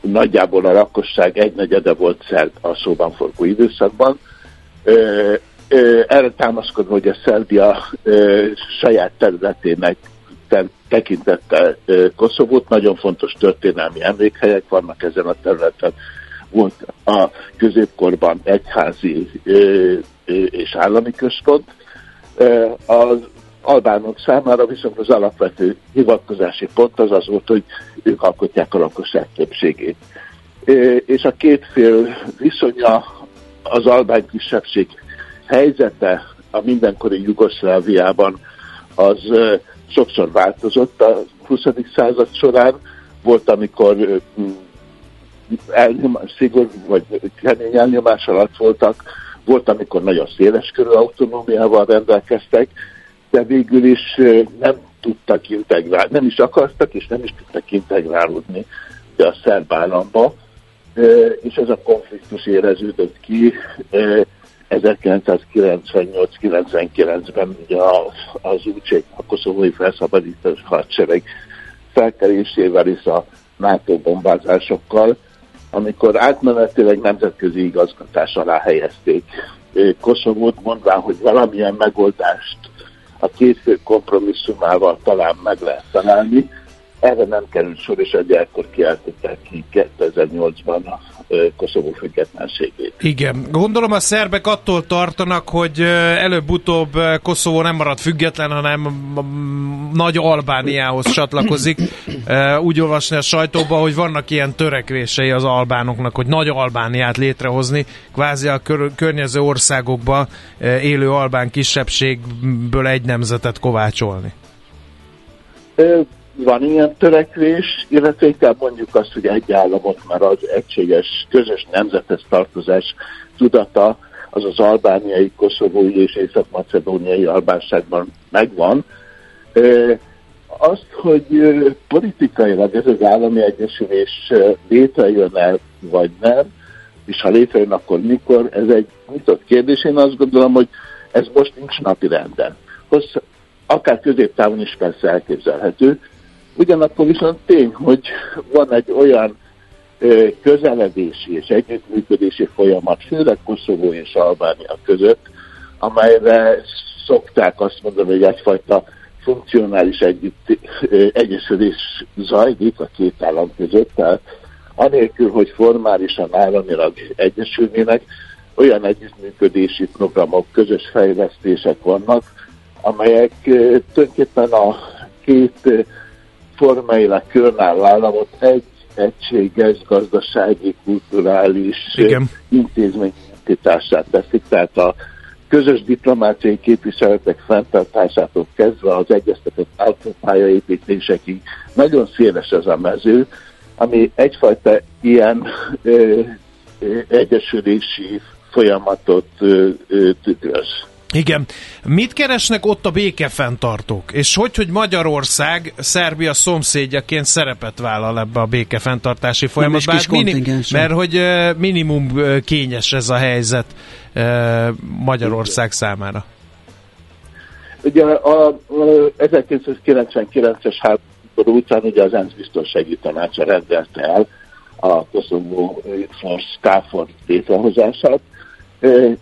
nagyjából a lakosság egynegyede volt szerb a szóban forgó időszakban. Erre támaszkodva, hogy a Szerbia saját területének tekintette Koszovót, nagyon fontos történelmi emlékhelyek vannak ezen a területen. Volt a középkorban egyházi és állami központ. Az albánok számára viszont az alapvető hivatkozási pont az az volt, hogy ők alkotják a lakosság többségét. És a két fél viszonya, az albán kisebbség helyzete a mindenkori Jugoszláviában az sokszor változott a huszadik század során. Volt, amikor elnyomás, szigorú vagy kemény elnyomás alatt voltak, volt, amikor nagyon széleskörű autonómiával rendelkeztek, de végül is nem tudtak integrálni, nem is akartak és nem is tudtak integrálódni a szerb államba, és ez a konfliktus éreződött ki ezerkilencszázkilencvennyolc-kilencvenkilencben az úgység, a koszovói felszabadítás hadsereg felkerésével és a NATO bombázásokkal amikor átmenetileg nemzetközi igazgatás alá helyezték Koszovót, mondván, hogy valamilyen megoldást a két fő kompromisszumával talán meg lehet találni. Erre nem került sor, és ekkor kiáltották ki kétezer-nyolcban a Koszovó függetlenségét. Igen. Gondolom a szerbek attól tartanak, hogy előbb-utóbb Koszovó nem marad független, hanem nagy Albániához csatlakozik. Úgy olvasni a sajtóban, hogy vannak ilyen törekvései az albánoknak, hogy nagy Albániát létrehozni, kvázi a kör- környező országokban élő albán kisebbségből egy nemzetet kovácsolni. Ö- Van ilyen törekvés, illetve inkább mondjuk azt, hogy egy államot már az egységes, közös nemzethez tartozás tudata, az az albániai, koszovói és észak-macedóniai albánságban megvan. Azt, hogy politikailag ez az állami egyesülés létrejön-e, vagy nem, és ha létrejön, akkor mikor, ez egy nyitott kérdés. Én azt gondolom, hogy ez most nincs napi renden. Hossz, akár középtávon is persze elképzelhető. Ugyanakkor viszont tény, hogy van egy olyan ö, közeledési és együttműködési folyamat, főleg Koszovó és Albánia között, amelyre szokták azt mondani, hogy egyfajta funkcionális együtt, ö, egyesülés zajlik a két állam között, tehát anélkül, hogy formálisan államilag egyesülnének, olyan együttműködési programok, közös fejlesztések vannak, amelyek ö, tulajdonképpen a két ö, formailag különálló államot egy egységes gazdasági, kulturális intézményentitását teszik, tehát a közös diplomáciai képviseletek fenntartásától kezdve az egyeztetett autópályaépítésekig nagyon széles ez a mező, ami egyfajta ilyen ö, ö, egyesülési folyamatot ö, ö, tükröz. Igen. Mit keresnek ott a békefenntartók? És hogy, hogy Magyarország Szerbia szomszédjaként szerepet vállal ebbe a békefenntartási folyamatban? Minim- mert hogy minimum kényes ez a helyzet Magyarország Igen. számára. Ugye a, a ezerkilencszázkilencvenkilences háború után ugye az ENSZ biztonsági tanácsa rendelte el a Koszovó Force létrehozását,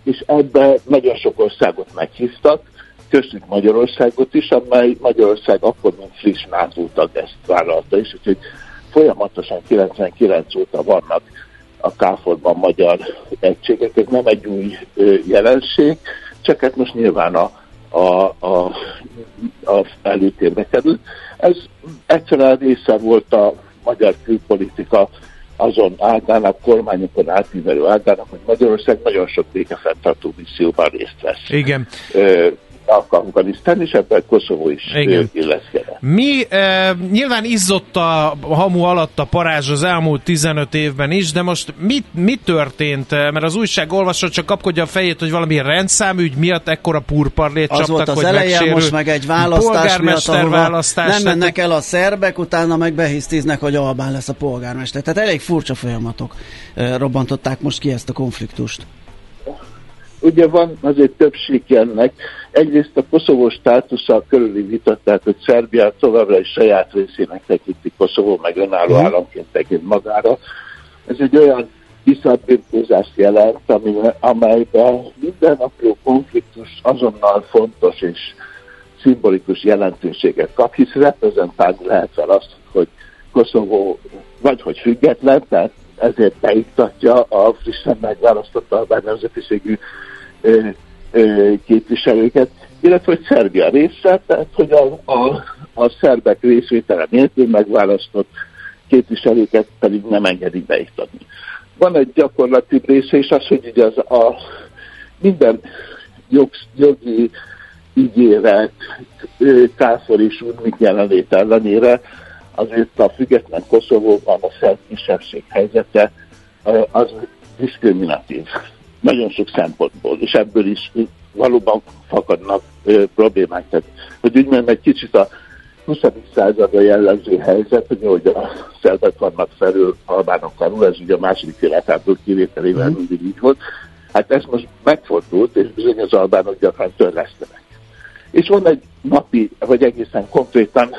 és ebben nagyon sok országot meghívtak, köztük Magyarországot is, amely Magyarország akkor, mint friss NATO tag, ezt vállalta is, úgyhogy folyamatosan kilencvenkilenc óta vannak a ká forban magyar egységek, ez nem egy új jelenség, csak hát most nyilván a, a, a, a előtérbe kerül. Ez egyszerűen része volt a magyar külpolitika azon áldának, kormányokon átívelő áldának, hogy Magyarország nagyon sok békefenntartó misszióban részt vesz. Igen. Ö, Afganisztán is, ebben Koszovó is illeszkedett. Mi e, nyilván izzott a hamu alatt a parázs az elmúlt tizenöt évben is, de most mit, mi történt? Mert az újság olvasott, csak kapkodja a fejét, hogy valami rendszámügy miatt ekkora púrparlét csaptak, hogy megsérült. Az volt az eleje, most meg egy választás polgármester miatt, választás, nem mennek tehát... el a szerbek, utána meg behisztíznek, hogy Albán lesz a polgármester. Tehát elég furcsa folyamatok e, robbantották most ki ezt a konfliktust. Ugye van azért többség ennek. Egyrészt a Koszovó státusza a körüli vita, tehát hogy Szerbia továbbra is saját részének tekinti Koszovó, meg önálló államként tekint magára. Ez egy olyan visszabirkózást jelent, amelyben minden apró konfliktus azonnal fontos és szimbolikus jelentőséget kap, hisz reprezentálni lehet fel azt, hogy Koszovó vagy hogy független, tehát ezért beiktatja a frissen megválasztott albán nemzetiségű ö, ö, képviselőket, illetve hogy Szerbia része, tehát hogy a, a, a szerbek részvétele nélkül megválasztott képviselőket pedig nem engedik beiktatni. Van egy gyakorlati része is az, hogy ugye az a minden jog, jogi ígéret, kászor és úrmik jelenlét ellenére azért a független Koszovóban a szerb kisebbség helyzete az diszkriminatív. Nagyon sok szempontból, és ebből is valóban fakadnak problémák. Tehát, hogy úgy mondjam, egy kicsit a huszadik századra jellemző helyzet, hogy a szerbek vannak felül albánokkal, úr, ez ugye a második világháború kivételével mindig így volt. Hát ez most megfordult, és bizony az albánok gyakran törlesztenek. És van egy napi, vagy egészen konkrétan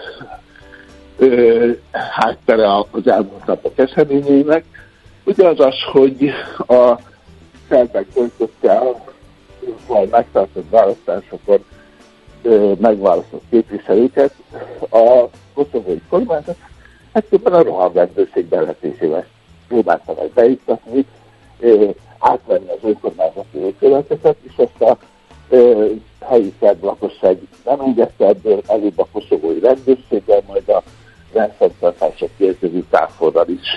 háttere az elmúlt napok eseményeinek, Ugyanaz az, hogy a szerbek döntötte el, majd megtartott választásokon megválasztott képviselőket, a koszovói kormányzat egyébként a rohamrendőrség beletésével próbálta meg beiktatni, átvenni az önkormányzati ötköveteket, és ezt a helyi szerb lakosság nem engedte, ebből előbb a koszovói rendőrséggel, majd a rendszertartások érkező távolra is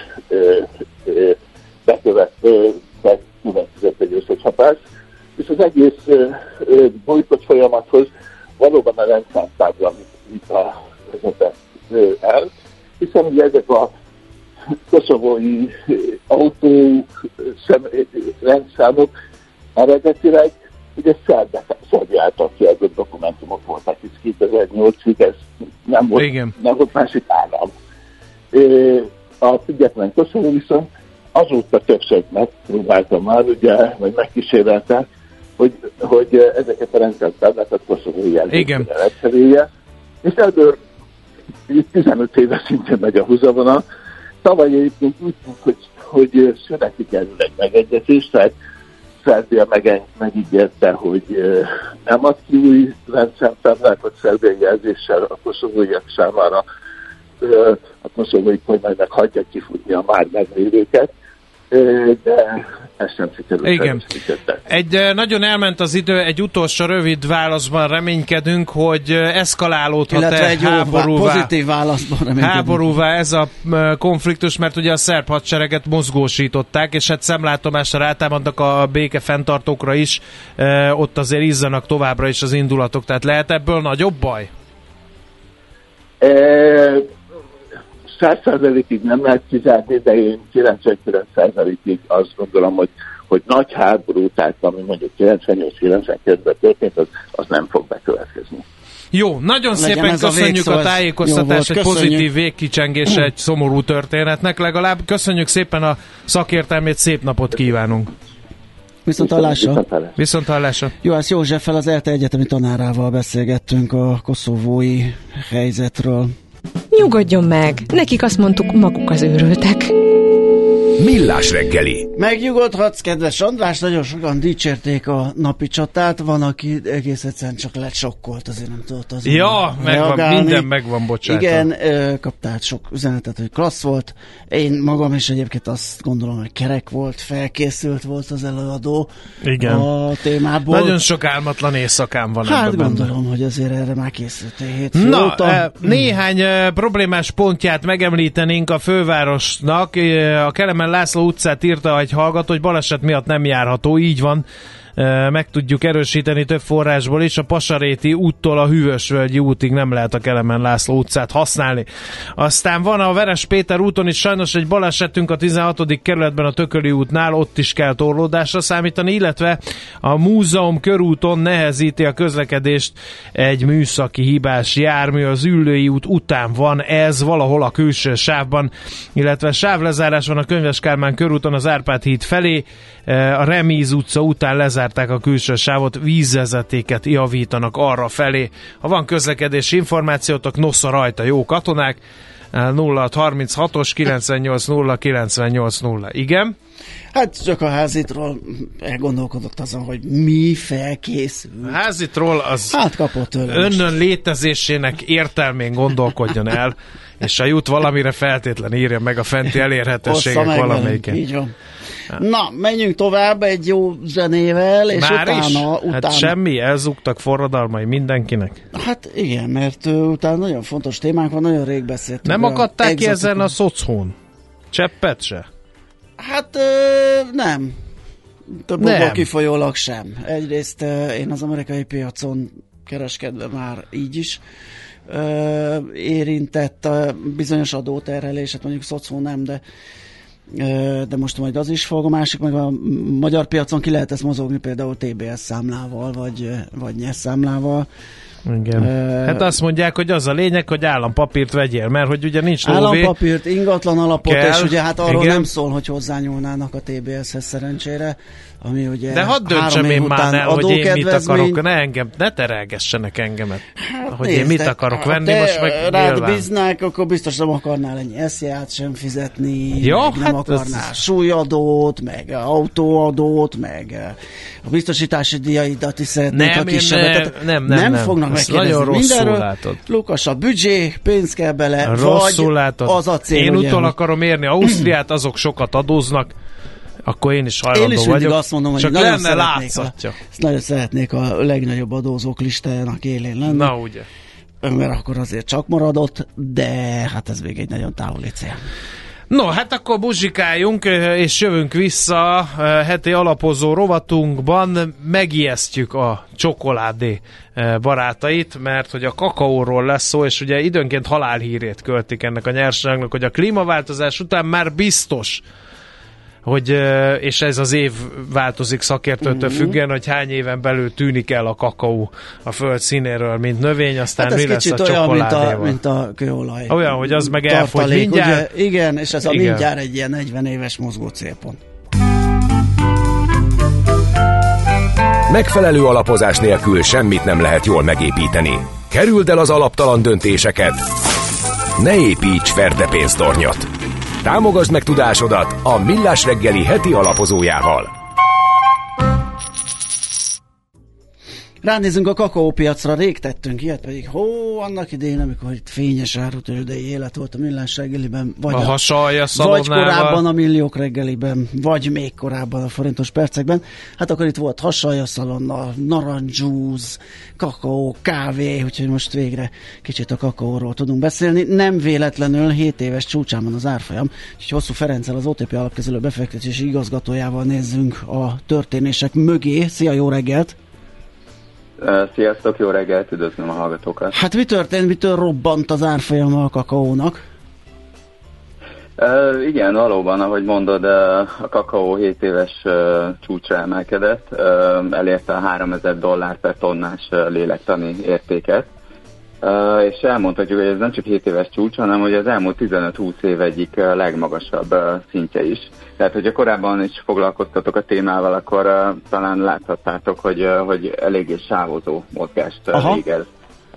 bekövetkezett egy összecsapás. És az egész bojkott folyamathoz valóban a rendszámtábla vita vezetett el, hiszen ugye ezek a koszovói autók, rendszámok eredetileg ugye Szerbia által kiadott dokumentumok voltak, és kétezer-nyolcig ez nem volt, nem volt másik állam. A független Koszovó viszont azóta többször megpróbáltam már, ugye, vagy megkíséreltek, hogy, hogy ezeket a rendszertáblákat koszovói elvételre lecserélje. És ebből tizenöt éve szintén megy a húzavona. Tavaly egyébként úgy tűnt, hogy, hogy születik erről egy megegyezés, tehát Szerbia meg, megígérte, hogy nem ad ki új rendszertáblákat szerbiai jelzéssel a koszovóiak számára, a koszovói kormánynak hagyja kifutni a már meglévőket, de ezt nem sikerült. Igen. Egy nagyon elment az idő, egy utolsó rövid válaszban reménykedünk, hogy eszkalálódhat-e háborúvá, háborúvá ez a konfliktus, mert ugye a szerb hadsereget mozgósították, és hát szemlátomásra rátámadnak a békefenntartókra is, ott azért izzanak továbbra is az indulatok, tehát lehet ebből nagyobb baj? száz százalékig nem lehet kizárni, de én kilencvenkilenc százalékig azt gondolom, hogy, hogy nagy háború, tehát ami mondjuk kilencvennyolc kilencvenkettőben történt, az, az nem fog bekövetkezni. Jó, nagyon legyen szépen köszönjük a, a tájékoztatást, egy pozitív végkicsengés egy szomorú történetnek legalább. Köszönjük szépen a szakértelmét, szép napot kívánunk! Viszont hallásra. Viszont hallásra. Juhász Józseffel, az ELTE egyetemi tanárával beszélgettünk a koszovói helyzetről. Nyugodjon meg! Nekik azt mondtuk, maguk az őrültek. Millás reggeli. Megnyugodhatsz, kedves András, nagyon sokan dicsérték a napi csatát, van, aki egész egyszerűen csak lesokkolt, azért nem tudott azon ja, megvan, minden megvan, bocsánat. Igen, kaptál sok üzenetet, hogy klassz volt. Én magam is egyébként azt gondolom, hogy kerek volt, felkészült volt az előadó. Igen. A témából. Nagyon sok álmatlan éjszakám van. Hát gondolom, benne, hogy azért erre már készült hétfő Na, óta. Néhány hmm. problémás pontját megemlítenénk a fővárosnak. A Kelemen László utcát írta egy hallgató, hogy baleset miatt nem járható. Így van, meg tudjuk erősíteni több forrásból is. A Pasaréti úttól a Hűvösvölgyi útig nem lehet a Kelemen László utcát használni. Aztán van a Veres Péter úton is sajnos egy balesetünk a tizenhatodik kerületben a Tököli útnál, ott is kell torlódásra számítani, illetve a Múzeum körúton nehezíti a közlekedést egy műszaki hibás jármű, az Üllői út után van ez, valahol a külső sávban, illetve sávlezárás van a Könyves Kálmán körúton az Árpád híd felé, a Remíz utca után lezárták a külső sávot, vízvezetéket javítanak arra felé. Ha van közlekedési információtok, nosza rajta, jó katonák, nulla hat harminchatos kilencvennyolc nulla kilencvennyolc nulla. Igen? Hát csak a házitról elgondolkodott azon, hogy mi felkészült. A házitról az hát kapott önnön létezésének értelmén gondolkodjon el, és ha jut valamire, feltétlen írja meg a fenti elérhetőségek valamelyiken. Így van. Na, menjünk tovább egy jó zenével, és már utána... Is? utána... Hát semmi, elzúgtak forradalmai mindenkinek? Hát igen, mert uh, utána nagyon fontos témánk van, nagyon rég beszéltünk. Nem akadták ki exotikon. Ezen a szocón? Cseppet se? Hát uh, nem. Több kifolyólag sem. Egyrészt uh, én az amerikai piacon kereskedve már így is uh, érintett a bizonyos adóterhelést, mondjuk szocón nem, de de most majd az is fog, a másik meg a magyar piacon ki lehet ezt mozogni például té bé es számlával, vagy, vagy nyerszámlával, Igen. E... Hát azt mondják, hogy az a lényeg, hogy állampapírt vegyél, mert hogy ugye nincs lóvé. Állampapírt, ingatlan alapot, kell. És ugye hát arról igen. nem szól, hogy hozzányúlnának a té bé es-hez szerencsére, ami ugye de hadd döntsem én már el, hogy én mit akarok, ne, engem, ne terelgessenek engemet, hát hogy néztek, én mit akarok venni, most meg rád bíznák, akkor biztos nem akarnál ennyi eszját sem fizetni, jó, meg nem hát akarnál ez... súlyadót, meg autóadót, meg a biztosítási díjaidat is szeretnék, ha kisebbet. Nem, nem, nem, nem fognak megkérdezni mindenről. Lukas, a büdzsé, pénz kell bele, rosszul látod. Az a cél. Én utol akarom érni Ausztriát, azok sokat adóznak, akkor én is hajlandó vagyok. Én is mindig vagyok, azt mondom, hogy csak lenne látszatja. A, ezt nagyon szeretnék a legnagyobb adózók listájának élén lenni. Na ugye. Mert akkor azért csak maradott, de hát ez még egy nagyon távoli cél. No, hát akkor buzsikáljunk, és jövünk vissza heti alapozó rovatunkban. Megijesztjük a csokoládé barátait, mert hogy a kakaóról lesz szó, és ugye időnként halálhírét költik ennek a nyerságnak, hogy a klímaváltozás után már biztos, hogy, és ez az év változik szakértőtől mm-hmm. függően, hogy hány éven belül tűnik el a kakaó a föld színéről, mint növény, aztán hát mi lesz a csokoládéval. Hát ez kicsit olyan, mint a, mint a kőolaj. Olyan, hogy az meg tartalék, elfogy mindjárt. Ugye, igen, és ez a igen. mindjárt egy ilyen negyven éves mozgó célpont. Megfelelő alapozás nélkül semmit nem lehet jól megépíteni. Kerüld el az alaptalan döntéseket. Ne építs ferdepénztornyot. Támogasd meg tudásodat a Millás reggeli heti alapozójával. Ránézünk a kakaópiacra, rég tettünk ilyet, pedig hó, annak idején, amikor itt fényes árutősdei élet volt a Millás reggeliben, vagy, a a, vagy korábban a Milliók reggeliben, vagy még korábban a forintos percekben, hát akkor itt volt hasalja szalonna, narancsjúz, kakaó, kávé, úgyhogy most végre kicsit a kakaóról tudunk beszélni. Nem véletlenül hét éves csúcsán van az árfolyam, úgyhogy Hosszú Ferenccel, az o té pé Alapkezelő befektetési igazgatójával nézzünk a történések mögé. Szia, jó reggelt! Sziasztok, jó reggelt, üdvözlöm a hallgatókat. Hát mi történt, mitől robbant az árfolyama a kakaónak? E, igen, valóban, ahogy mondod, a kakaó hét éves csúcsra emelkedett, elérte a háromezer dollár per tonnás lélektani értéket, és elmondhatjuk, hogy ez nem csak hét éves csúcs, hanem hogy az elmúlt tizenöt-húsz év egyik legmagasabb szintje is. Tehát, hogyha korábban is foglalkoztatok a témával, akkor uh, talán láthattátok, hogy, uh, hogy eléggé sávozó mozgást uh, végez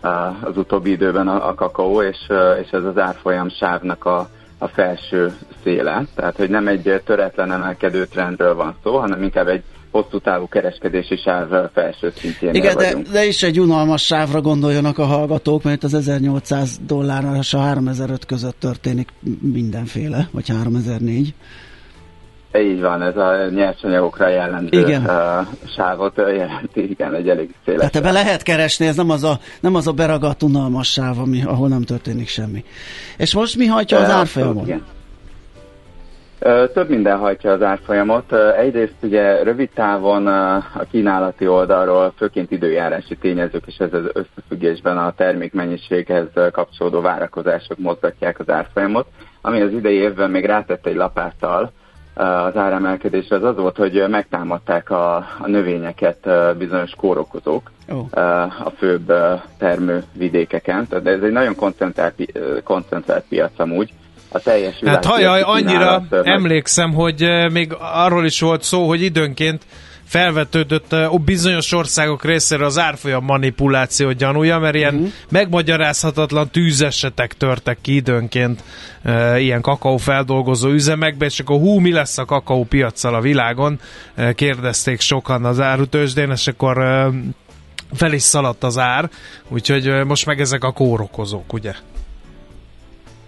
uh, az utóbbi időben a, a kakaó, és, uh, és ez az árfolyam sávnak a, a felső széle. Tehát, hogy nem egy töretlen emelkedő trendről van szó, hanem inkább egy hosszú távú kereskedési sáv felső szintjénél igen, vagyunk. De, de is egy unalmas sávra gondoljanak a hallgatók, mert az ezernyolcszáz dollárra és a háromezer-öt között történik mindenféle, vagy háromezer-négy. Így van, ez a nyersanyagokra jellemző igen. sávot jelenti, igen, egy elég széles. Tehát ebben lehet keresni, ez nem az a, nem az a beragadt unalmas sáv, ami, ahol nem történik semmi. És most mi hajtja az árfolyamon? Több minden hajtja az árfolyamot. Egyrészt ugye rövid távon a kínálati oldalról, főként időjárási tényezők, és ez az összefüggésben a termékmennyiséghez kapcsolódó várakozások mozgatják az árfolyamot, ami az idei évben még rátett egy lapáttal az áremelkedésre, az az volt, hogy megtámadták a, a növényeket bizonyos kórokozók oh. a főbb termővidékeken. Tehát ez egy nagyon koncentrált, koncentrált piac amúgy. A teljes világ. Hát hajaj, annyira emlékszem, hogy még arról is volt szó, hogy időnként felvetődött bizonyos országok részéről az árfolyam manipuláció gyanúja, mert ilyen uh-huh. megmagyarázhatatlan tűzesetek törtek ki időnként e, ilyen kakaófeldolgozó üzemekben, és akkor hú, mi lesz a kakaópiaccal a világon, e, kérdezték sokan az árutősdén, és akkor e, fel is szaladt az ár, úgyhogy e, most meg ezek a kórokozók, ugye?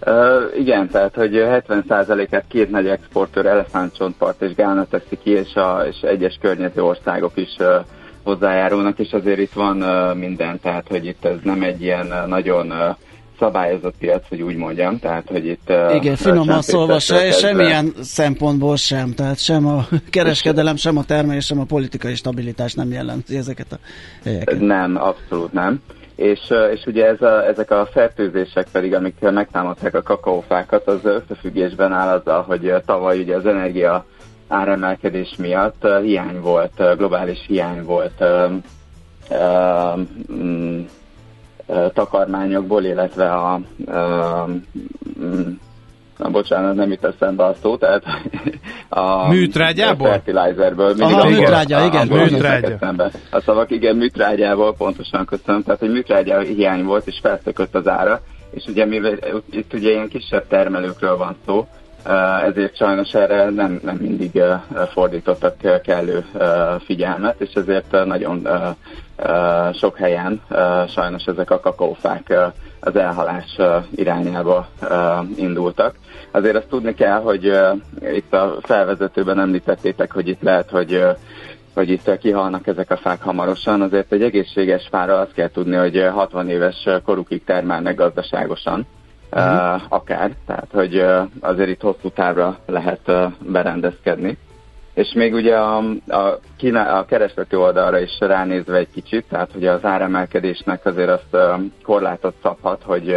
Uh, igen, tehát, hogy hetven százalékát két nagy exportőr, elefántcsontpart és Gána teszi ki, és, a, és egyes környező országok is uh, hozzájárulnak, és azért itt van uh, minden, tehát, hogy itt ez nem egy ilyen uh, nagyon uh, szabályozott piac, hogy úgy mondjam, tehát, hogy itt... Uh, igen, finoman szólva se, semmilyen szempontból sem, tehát sem a kereskedelem, sem a termelés, sem a politikai stabilitás nem jelenti ezeket a helyeket. Nem, abszolút nem. És, és ugye ez a, ezek a fertőzések pedig, amik megtámadták a kakaófákat, az összefüggésben áll azzal, hogy tavaly ugye az energia áremelkedés miatt hiány volt, globális hiány volt takarmányokból, illetve a, a na bocsánat, nem itt eszembe a szó, tehát a műtrágyából? A fertilizerből. Aha, a műtrágya, igen, műtrágya. A szavak, igen, műtrágyából, pontosan, köszönöm. Tehát, hogy műtrágya hiány volt, és felszökött az ára, és ugye mivel itt ugye ilyen kisebb termelőkről van szó, ezért sajnos erre nem, nem mindig fordítottak kellő figyelmet, és ezért nagyon sok helyen sajnos ezek a kakaófák az elhalás irányába indultak. Azért azt tudni kell, hogy itt a felvezetőben említettétek, hogy itt lehet, hogy, hogy itt kihalnak ezek a fák hamarosan. Azért egy egészséges fára azt kell tudni, hogy hatvan éves korukig termelnek gazdaságosan. Uh-huh. Akár, tehát hogy azért itt hosszú távra lehet berendezkedni. És még ugye a, a, kína, a keresleti oldalra is ránézve egy kicsit, tehát hogy az áremelkedésnek azért azt korlátot szabhat, hogy,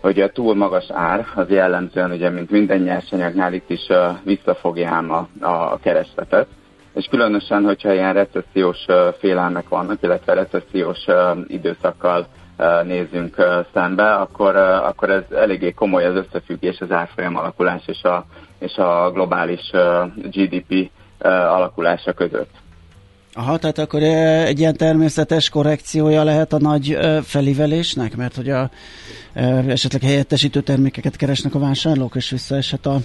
hogy a túl magas ár az jellemzően ugye, mint minden nyersanyagnál itt is visszafogja ám a, a keresletet. És különösen, hogyha ilyen recessziós félelmek vannak, illetve recessziós időszakkal nézzünk szembe, akkor, akkor ez eléggé komoly az összefüggés, az árfolyam alakulás és a, és a globális gé dé pé alakulása között. Aha, tehát akkor egy ilyen természetes korrekciója lehet a nagy felívelésnek, mert hogy a, esetleg helyettesítő termékeket keresnek a vásárlók, és visszaeshet a,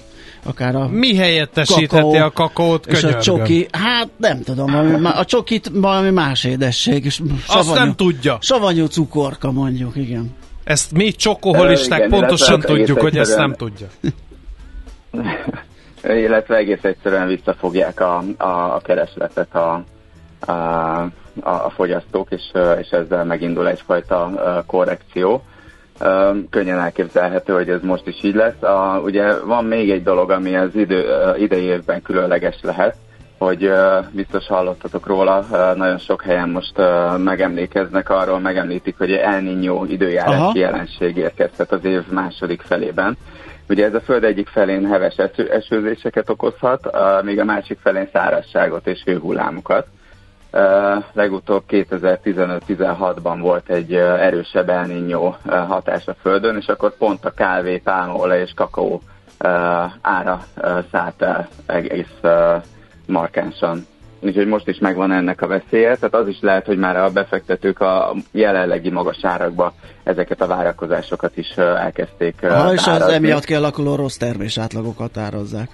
akár a Mi helyettesítheti kakaó, a kakaót, könyörgöm? És a csoki, hát nem tudom, a csokit valami más édesség. És savanyú, azt nem tudja. Savanyú cukorka mondjuk, igen. Ezt mi csokoholisták igen, pontosan tudjuk, hogy ezt nem tudja. Illetve egész egyszerűen visszafogják a, a, a keresletet a A, a fogyasztók, és, és ezzel megindul egyfajta korrekció. Könnyen elképzelhető, hogy ez most is így lesz. A, ugye van még egy dolog, ami az idő, idei évben különleges lehet, hogy biztos hallottatok róla, nagyon sok helyen most megemlékeznek arról, megemlítik, hogy El Niño időjárási jelenség érkezhet az év második felében. Ugye ez a föld egyik felén heves esőzéseket okozhat, még a másik felén szárazságot és hőhullámokat. Uh, legutóbb kétezer-tizenöt-tizenhatban volt egy uh, erősebb El Niño uh, hatás a Földön, és akkor pont a kávé, pálmaolaj és kakaó uh, ára uh, szállt el egész uh, markánsan. Úgyhogy most is megvan ennek a veszélye, tehát az is lehet, hogy már a befektetők a jelenlegi magas árakba ezeket a várakozásokat is uh, elkezdték uh, Aha, és az emiatt kialakuló rossz termés átlagok határozzák.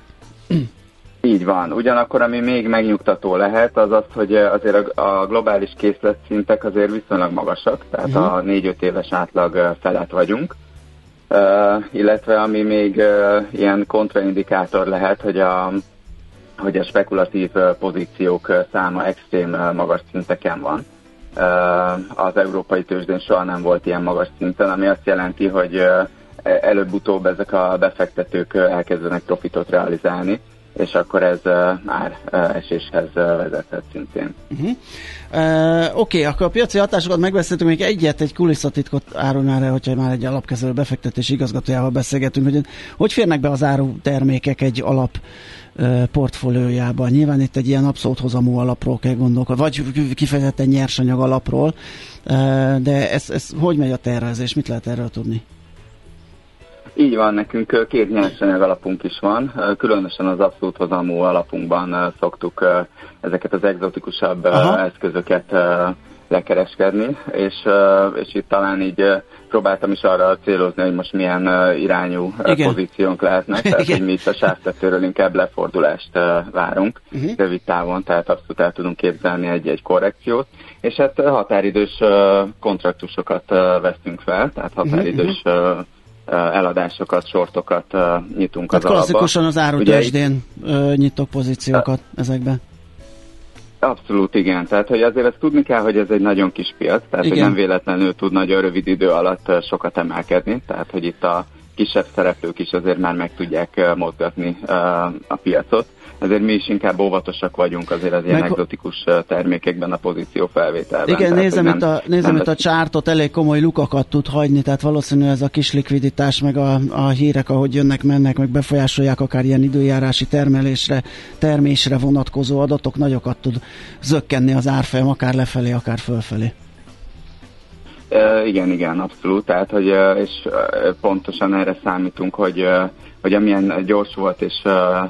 Így van. Ugyanakkor, ami még megnyugtató lehet, az az, hogy azért a globális készletszintek azért viszonylag magasak, tehát uh-huh. a négy-öt éves átlag felett vagyunk. Uh, illetve ami még uh, ilyen kontraindikátor lehet, hogy a, hogy a spekulatív pozíciók száma extrém magas szinteken van. Uh, az európai tőzsdén soha nem volt ilyen magas szinten, ami azt jelenti, hogy uh, előbb-utóbb ezek a befektetők elkezdenek profitot realizálni, és akkor ez uh, már uh, eséshez uh, vezetett szintén. Uh-huh. Uh, Oké, okay, akkor a piaci hatásokat megbeszéltünk, még egyet, egy kulisszatitkot árulnál el, hogyha már egy alapkezelő befektetési igazgatójával beszélgetünk, hogy hogy férnek be az árutermékek egy alap uh, portfóliójába? Nyilván itt egy ilyen abszolút hozamú alapról kell gondolkodni, vagy kifejezetten nyersanyag alapról, uh, de ez, ez hogy megy a tervezés? Mit lehet erről tudni? Így van, nekünk két nyersanyag alapunk is van, különösen az abszolút hozamú alapunkban szoktuk ezeket az egzotikusabb Aha. eszközöket lekereskedni, és, és itt talán így próbáltam is arra célozni, hogy most milyen irányú Igen. pozíciónk lehetnek, tehát Igen. hogy mi itt a sávtetőről inkább lefordulást várunk uh-huh. rövid távon, tehát abszolút el tudunk képzelni egy-egy korrekciót, és hát határidős kontraktusokat veszünk fel, tehát határidős uh-huh. eladásokat, sortokat nyitunk tehát az alapba. Klasszikusan az árutőzsdén nyitok pozíciókat a, ezekbe. Abszolút igen. Tehát, hogy azért ezt tudni kell, hogy ez egy nagyon kis piac, tehát igen. hogy nem véletlenül tud nagyon rövid idő alatt sokat emelkedni, tehát, hogy itt a kisebb szereplők is azért már meg tudják mozgatni a piacot. Ezért mi is inkább óvatosak vagyunk azért az ilyen meg... egzotikus termékekben a pozíció felvételben. Igen, tehát, nézem, nem, itt a, nézem itt a csártot, elég komoly lukakat tud hagyni, tehát valószínűleg ez a kis likviditás, meg a, a hírek, ahogy jönnek, mennek, meg befolyásolják akár ilyen időjárási termelésre, termésre vonatkozó adatok, nagyokat tud zökkenni az árfolyam, akár lefelé, akár fölfelé. E, igen, igen, abszolút. Tehát, hogy, és pontosan erre számítunk, hogy, hogy amilyen gyors volt és,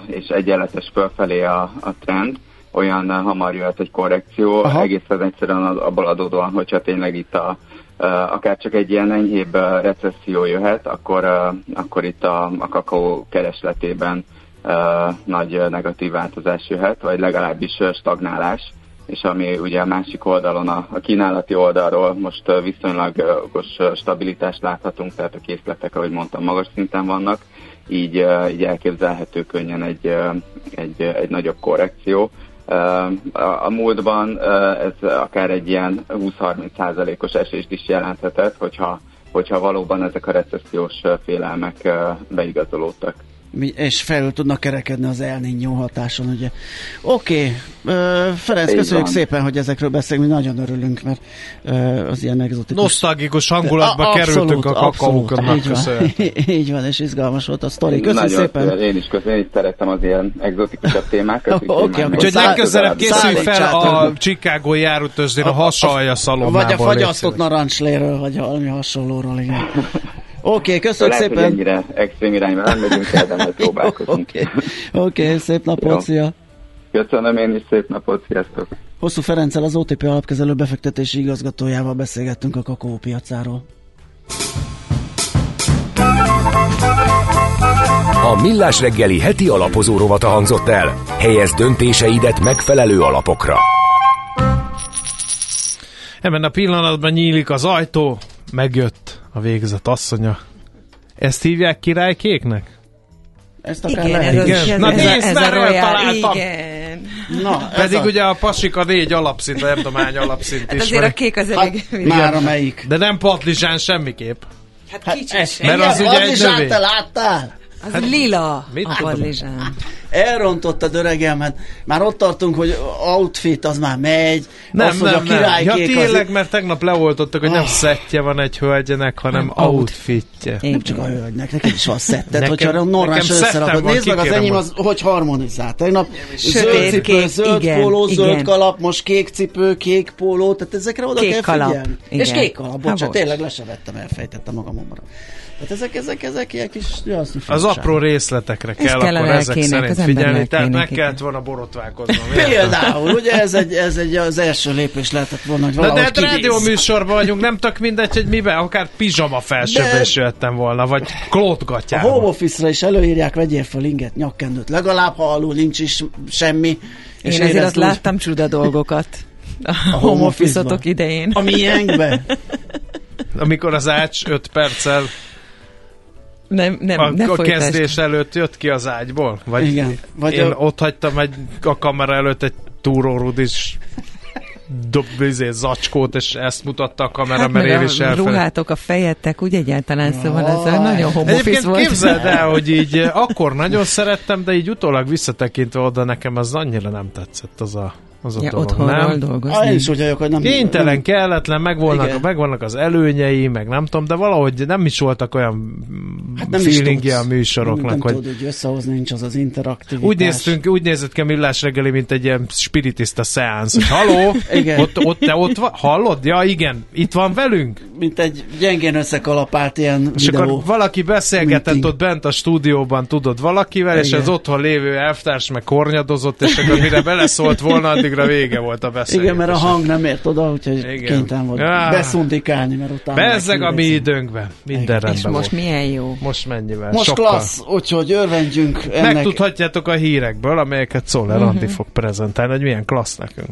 és egyenletes fölfelé a, a trend, olyan hamar jöhet egy korrekció, aha, egészen egyszerűen abból adódóan, hogyha tényleg itt a, akár csak egy ilyen enyhébb recesszió jöhet, akkor, akkor itt a, a kakaó keresletében nagy negatív változás jöhet, vagy legalábbis stagnálás, és ami ugye a másik oldalon, a kínálati oldalról most viszonylagos stabilitást láthatunk, tehát a készletek, ahogy mondtam, magas szinten vannak, így, így elképzelhető könnyen egy, egy, egy nagyobb korrekció. A múltban ez akár egy ilyen húsz-harminc százalékos esést is jelenthetett, hogyha, hogyha valóban ezek a recessziós félelmek beigazolódtak. És felül tudnak kerekedni az El Niño hatáson, ugye. Oké, okay. Ferenc, köszönjük szépen, hogy ezekről beszélünk, mi nagyon örülünk, mert az ilyen egzotikus... Nosztalgikus hangulatba a, kerültünk abszolút, a kakaóknak köszönhetően. Így van, és izgalmas volt a sztori. Köszönjük szépen. Szépen. Én is köszönöm, én is szerettem az ilyen egzotikusabb témákat. Okay, úgyhogy legközelebb készülj fel a Chicago járótőzsdén a hasalja szalomából. Vagy a fagyasztott narancsléről, vagy valami hasonlóról, igen. Oké, okay, köszönjük lehet, szépen! Lehet, hogy ennyire extrém irányban nem megyünk el, de majd próbálkozunk. Oké, okay. okay, szép napot, jó. Szia! Köszönöm én is, szép napot, sziasztok! Hosszú Ferenccel, az o té pé Alapkezelő befektetési igazgatójával beszélgettünk a kakaópiacáról. A Millás reggeli heti alapozó rovata hangzott el. Helyezd döntéseidet megfelelő alapokra. Ebben a pillanatban nyílik az ajtó, megjött a végzett asszonya. Ezt hívják királykéknek? Ezt akár igen, lehet. Igen. Na nézd, merről találtam! Igen. Na, pedig a... ugye a pasik a négy alapszint, a erdomány alapszint hát is. Azért mert... a kék az elég. Hát, már amelyik. De nem patlizsán semmiképp. Hát, hát kicsit sem. Mert az ugye egy növény. Te láttál? Az hát, lila a patlizsán. Elrontottad öregem, hát már ott tartunk, hogy outfit az már megy, nem, az, nem, hogy a királykék... Ja tényleg, az... mert tegnap leoltottak, hogy oh. nem szettje van egy hölgynek, hanem nem outfitje. Out. Nem csak a hölgynek, neked is van szettet, hogyha a norrás összerakod. Nézd meg, az enyém az, hogy harmonizál. Tegnap zöld cipő, zöld póló, zöld kalap, most kék cipő, kék póló, tehát ezekre oda kell figyelni. És kék kalap, bocsánat, tényleg le se vettem, elfejtettem magamomra. Hát ezek, ezek, ezek ilyen kis... Az apró részletekre kell, kell akkor ezek szerint figyelni, tehát meg kellett volna borotválkoznom. Például, ugye ez egy, ez egy az első lépés lehetett volna, hogy valahogy kinéz. De hát rádióműsorban vagyunk, nem tök mindegy, hogy miben, akár pizsama felsőbe is jöttem volna, vagy klótgatjában. A home office-ra is előírják, vegyél fel inget, nyakkendőt, legalább ha alul nincs is semmi. És én azért azt úgy... láttam csuda dolgokat a home office-otok idején. A miénkben. Amikor az Ács öt perccel Nem, nem, a, ne a kezdés előtt jött ki az ágyból? Vagy igen. Vagy én a... ott hagytam egy, a kamera előtt egy túrórudis zacskót, és ezt mutatta a kamera, hát, mert én is elfelejtettem. Ruhátok a fejetek, úgy egyáltalán szóval ez nagyon home office volt. Képzeld el, hogy így akkor nagyon szerettem, de így utólag visszatekintve oda nekem az annyira nem tetszett az a az ja, otthonról dolgozni. Én is úgy vagyok, hogy nem... Kénytelen, nem... kelletlen, megvolnak, megvannak az előnyei, meg nem tudom, de valahogy nem is voltak olyan hát feelingje a műsoroknak. Nem, nem hogy... tudod, hogy összehozni, nincs az az interaktivitás. Úgy néztünk, úgy nézett ki a Millás reggeli, mint egy ilyen spiritista szeánsz, hogy haló, ott, ott, te ott van, hallod? Ja, igen, itt van velünk. Mint egy gyengén összekalapált ilyen és videó. És akkor valaki beszélgetett meeting. Ott bent a stúdióban, tudod, valakivel, igen. És az otthon lévő elvtárs meg kornyadozott, és akkor mire beleszólt volna, addig vége volt a beszélgetés. Igen, mert a hang nem ért oda, úgyhogy kénytelen volt ja. beszundikálni, mert utána... Bezzeg a mi időnkben. Minden igen. rendben és most volt. Milyen jó. Most mennyivel. Most sokkal. Klassz, úgyhogy örvendjünk ennek. Megtudhatjátok a hírekből, amelyeket Szoller Andi uh-huh. fog prezentálni, hogy milyen klassz nekünk.